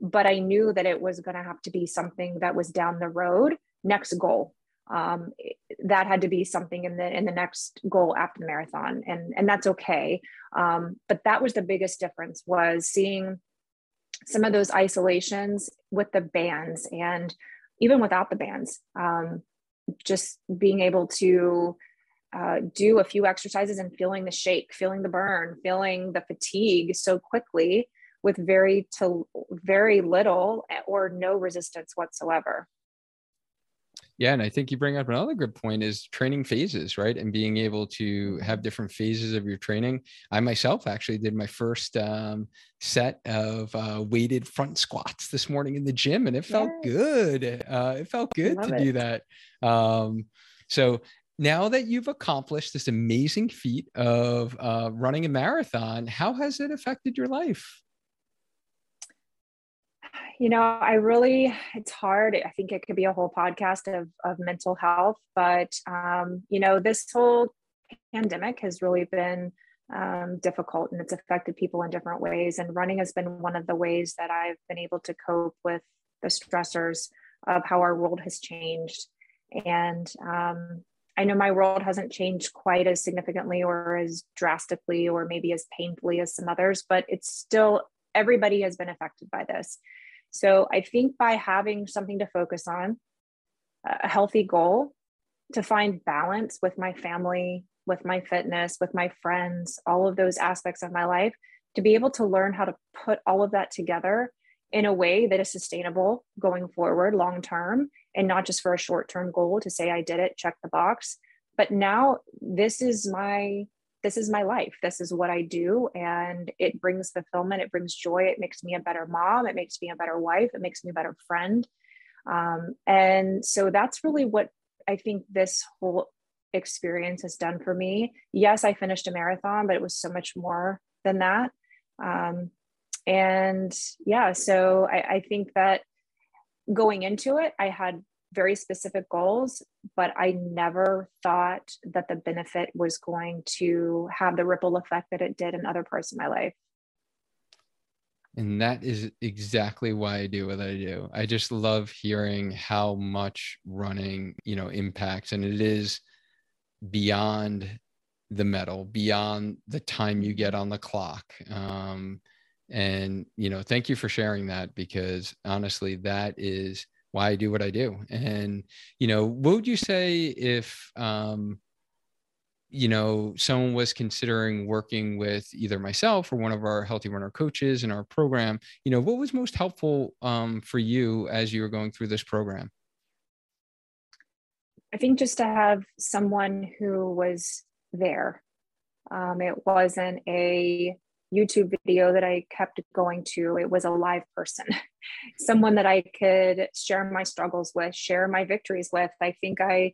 but I knew that it was going to have to be something that was down the road. Next goal. That had to be something in the next goal after the marathon. And that's okay. But that was the biggest difference, was seeing some of those isolations with the bands and even without the bands, just being able to do a few exercises and feeling the shake, feeling the burn, feeling the fatigue so quickly with very little or no resistance whatsoever. Yeah. And I think you bring up another good point is training phases, right? And being able to have different phases of your training. I myself actually did my first set of weighted front squats this morning in the gym, and it felt good. It felt good to do that. So now that you've accomplished this amazing feat of running a marathon, how has it affected your life? You know, it's hard. I think it could be a whole podcast of mental health, but, you know, this whole pandemic has really been difficult, and it's affected people in different ways. And running has been one of the ways that I've been able to cope with the stressors of how our world has changed. And I know my world hasn't changed quite as significantly or as drastically, or maybe as painfully as some others, but it's still, everybody has been affected by this. So I think by having something to focus on, a healthy goal, to find balance with my family, with my fitness, with my friends, all of those aspects of my life, to be able to learn how to put all of that together in a way that is sustainable going forward, long-term, and not just for a short-term goal to say, I did it, check the box. But now this is my life. This is what I do. And it brings fulfillment. It brings joy. It makes me a better mom. It makes me a better wife. It makes me a better friend. And so that's really what I think this whole experience has done for me. Yes, I finished a marathon, but it was so much more than that. So I think that going into it, I had very specific goals, but I never thought that the benefit was going to have the ripple effect that it did in other parts of my life. And that is exactly why I do what I do. I just love hearing how much running, you know, impacts, and it is beyond the medal, beyond the time you get on the clock. And, you know, thank you for sharing that, because honestly, that is why I do what I do. And, you know, what would you say if, you know, someone was considering working with either myself or one of our Healthy Runner coaches in our program? You know, what was most helpful for you as you were going through this program? I think just to have someone who was there. It wasn't a YouTube video that I kept going to. It was a live person, someone that I could share my struggles with, share my victories with. I think I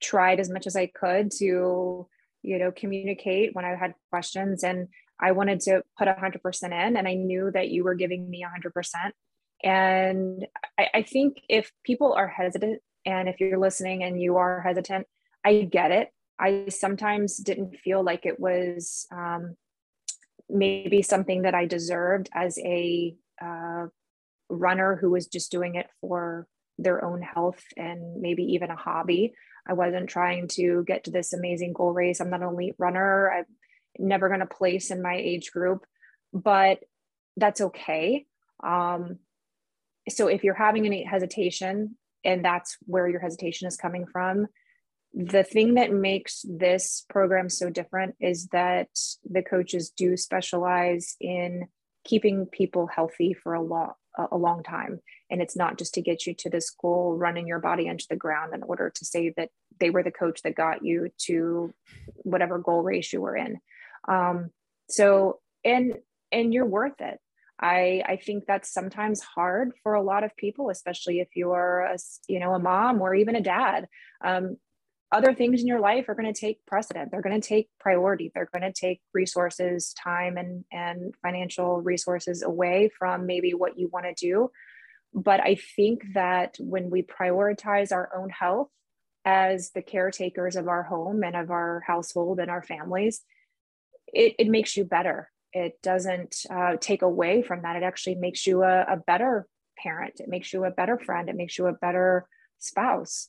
tried as much as I could to, you know, communicate when I had questions, and I wanted to put 100% in, and I knew that you were giving me 100%. And I think if people are hesitant, and if you're listening and you are hesitant, I get it. I sometimes didn't feel like it was, maybe something that I deserved as a runner who was just doing it for their own health and maybe even a hobby. I wasn't trying to get to this amazing goal race. I'm not an elite runner. I'm never going to place in my age group, but that's okay. So if you're having any hesitation, and that's where your hesitation is coming from, the thing that makes this program so different is that the coaches do specialize in keeping people healthy for a long time. And it's not just to get you to this goal, running your body into the ground, in order to say that they were the coach that got you to whatever goal race you were in. So you're worth it. I think that's sometimes hard for a lot of people, especially if you are a mom or even a dad. Other things in your life are going to take precedent. They're going to take priority. They're going to take resources, time, and financial resources away from maybe what you want to do. But I think that when we prioritize our own health as the caretakers of our home and of our household and our families, it makes you better. It doesn't take away from that. It actually makes you a better parent. It makes you a better friend. It makes you a better spouse.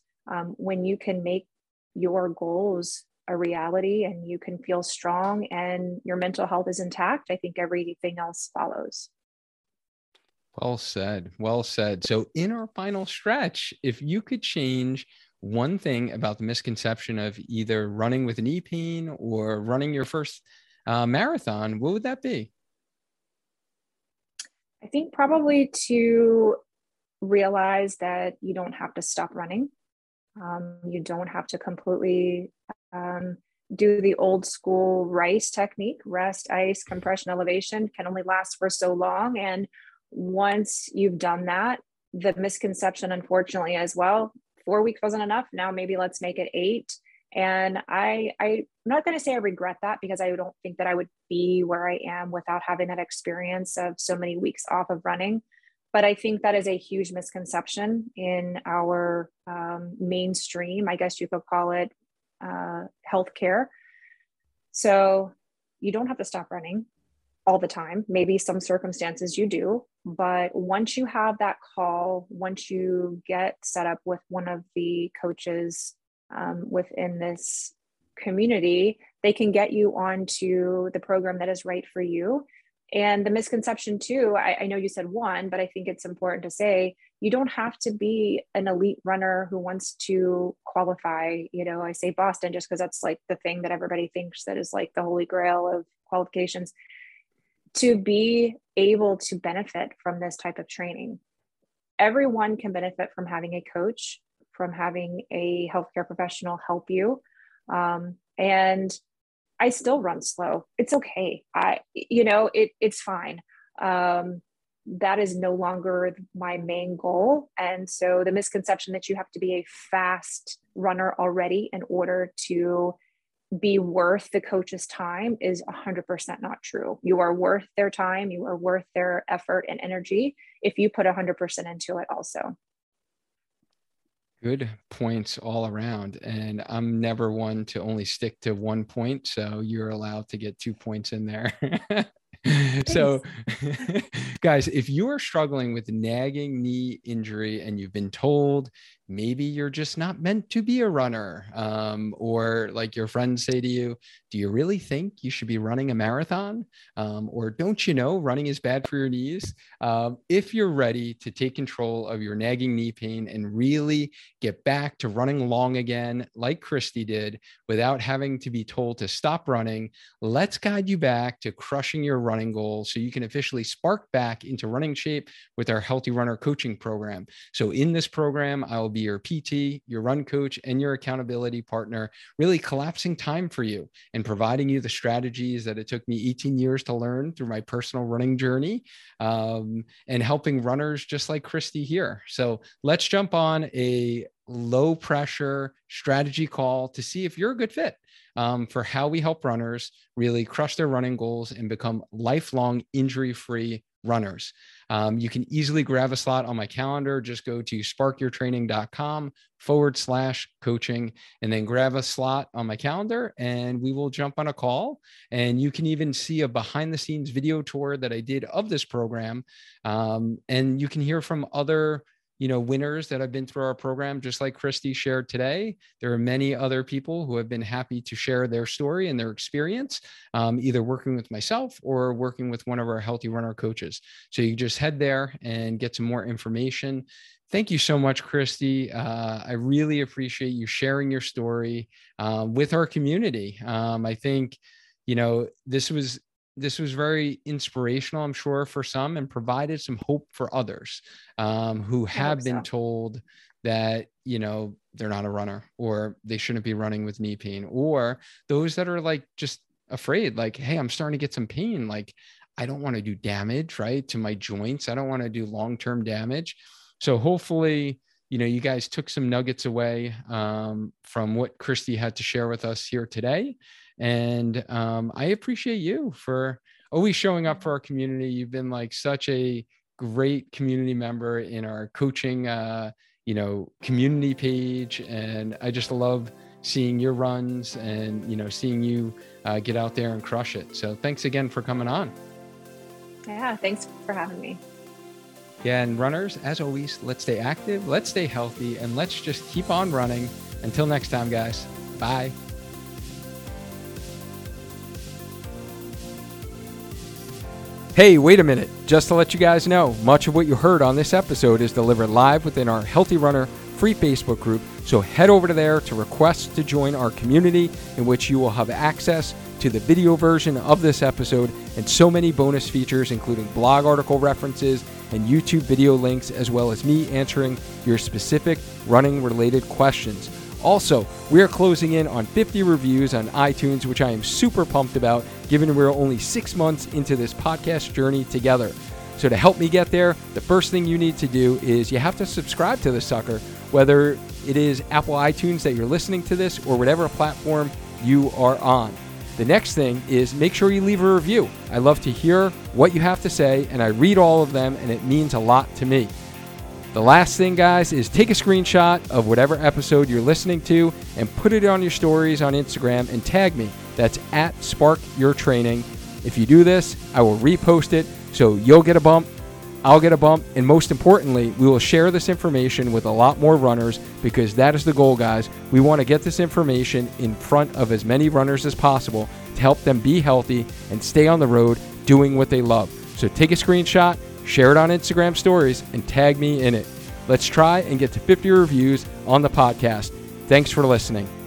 When you can make your goals a reality and you can feel strong and your mental health is intact, I think everything else follows. Well said. So in our final stretch, if you could change one thing about the misconception of either running with knee pain or running your first marathon, what would that be? I think probably to realize that you don't have to stop running. You don't have to completely do the old school RICE technique. Rest, ice, compression, elevation can only last for so long. And once you've done that, the misconception, unfortunately, as well, 4 weeks wasn't enough. Now maybe let's make it 8. And I'm not going to say I regret that, because I don't think that I would be where I am without having that experience of so many weeks off of running. But I think that is a huge misconception in our mainstream, I guess you could call it, healthcare. So you don't have to stop running all the time. Maybe some circumstances you do, but once you have that call, once you get set up with one of the coaches within this community, they can get you onto the program that is right for you. And the misconception too, I know you said one, but I think it's important to say, you don't have to be an elite runner who wants to qualify. You know, I say Boston just because that's like the thing that everybody thinks that is like the holy grail of qualifications, to be able to benefit from this type of training. Everyone can benefit from having a coach, from having a healthcare professional help you. And I still run slow. It's okay. It's fine. That is no longer my main goal. And so the misconception that you have to be a fast runner already in order to be worth the coach's time is 100% not true. You are worth their time. You are worth their effort and energy if you put 100% into it also. Good points all around. And I'm never one to only stick to one point. So you're allowed to get 2 points in there. So guys, if you are struggling with nagging knee injury and you've been told maybe you're just not meant to be a runner, or like your friends say to you, do you really think you should be running a marathon? Or don't you know running is bad for your knees? If you're ready to take control of your nagging knee pain and really get back to running long again, like Christy did, without having to be told to stop running, let's guide you back to crushing your running goal so you can officially spark back into running shape with our Healthy Runner coaching program. So in this program, I'll be your PT, your run coach, and your accountability partner, really collapsing time for you and providing you the strategies that it took me 18 years to learn through my personal running journey, and helping runners just like Christy here. So let's jump on a low pressure strategy call to see if you're a good fit for how we help runners really crush their running goals and become lifelong injury-free runners. You can easily grab a slot on my calendar. Just go to sparkyourtraining.com/coaching and then grab a slot on my calendar and we will jump on a call. And you can even see a behind the scenes video tour that I did of this program. And you can hear from other winners that have been through our program, just like Christy shared today. There are many other people who have been happy to share their story and their experience, either working with myself or working with one of our Healthy Runner coaches. So you just head there and get some more information. Thank you so much, Christy. I really appreciate you sharing your story with our community. I think, this was very inspirational, I'm sure, for some, and provided some hope for others who have been told that, they're not a runner or they shouldn't be running with knee pain, or those that are like just afraid, like, hey, I'm starting to get some pain. Like, I don't want to do damage, right, to my joints. I don't want to do long-term damage. So hopefully, you guys took some nuggets away from what Christy had to share with us here today. And I appreciate you for always showing up for our community. You've been like such a great community member in our coaching, community page. And I just love seeing your runs and, seeing you get out there and crush it. So thanks again for coming on. Yeah, thanks for having me. Yeah, and runners, as always, let's stay active, let's stay healthy, and let's just keep on running. Until next time, guys. Bye. Hey, wait a minute. Just to let you guys know, much of what you heard on this episode is delivered live within our Healthy Runner free Facebook group. So head over to there to request to join our community, in which you will have access to the video version of this episode and so many bonus features, including blog article references and YouTube video links, as well as me answering your specific running-related questions. Also, we are closing in on 50 reviews on iTunes, which I am super pumped about, given we're only 6 months into this podcast journey together. So to help me get there, the first thing you need to do is you have to subscribe to the sucker, whether it is Apple iTunes that you're listening to this or whatever platform you are on. The next thing is make sure you leave a review. I love to hear what you have to say, and I read all of them, and it means a lot to me. The last thing, guys, is take a screenshot of whatever episode you're listening to and put it on your stories on Instagram and tag me. That's @sparkyourtraining. If you do this, I will repost it, so you'll get a bump, I'll get a bump, and most importantly, we will share this information with a lot more runners, because that is the goal, guys. We want to get this information in front of as many runners as possible to help them be healthy and stay on the road doing what they love. So take a screenshot, share it on Instagram stories, and tag me in it. Let's try and get to 50 reviews on the podcast. Thanks for listening.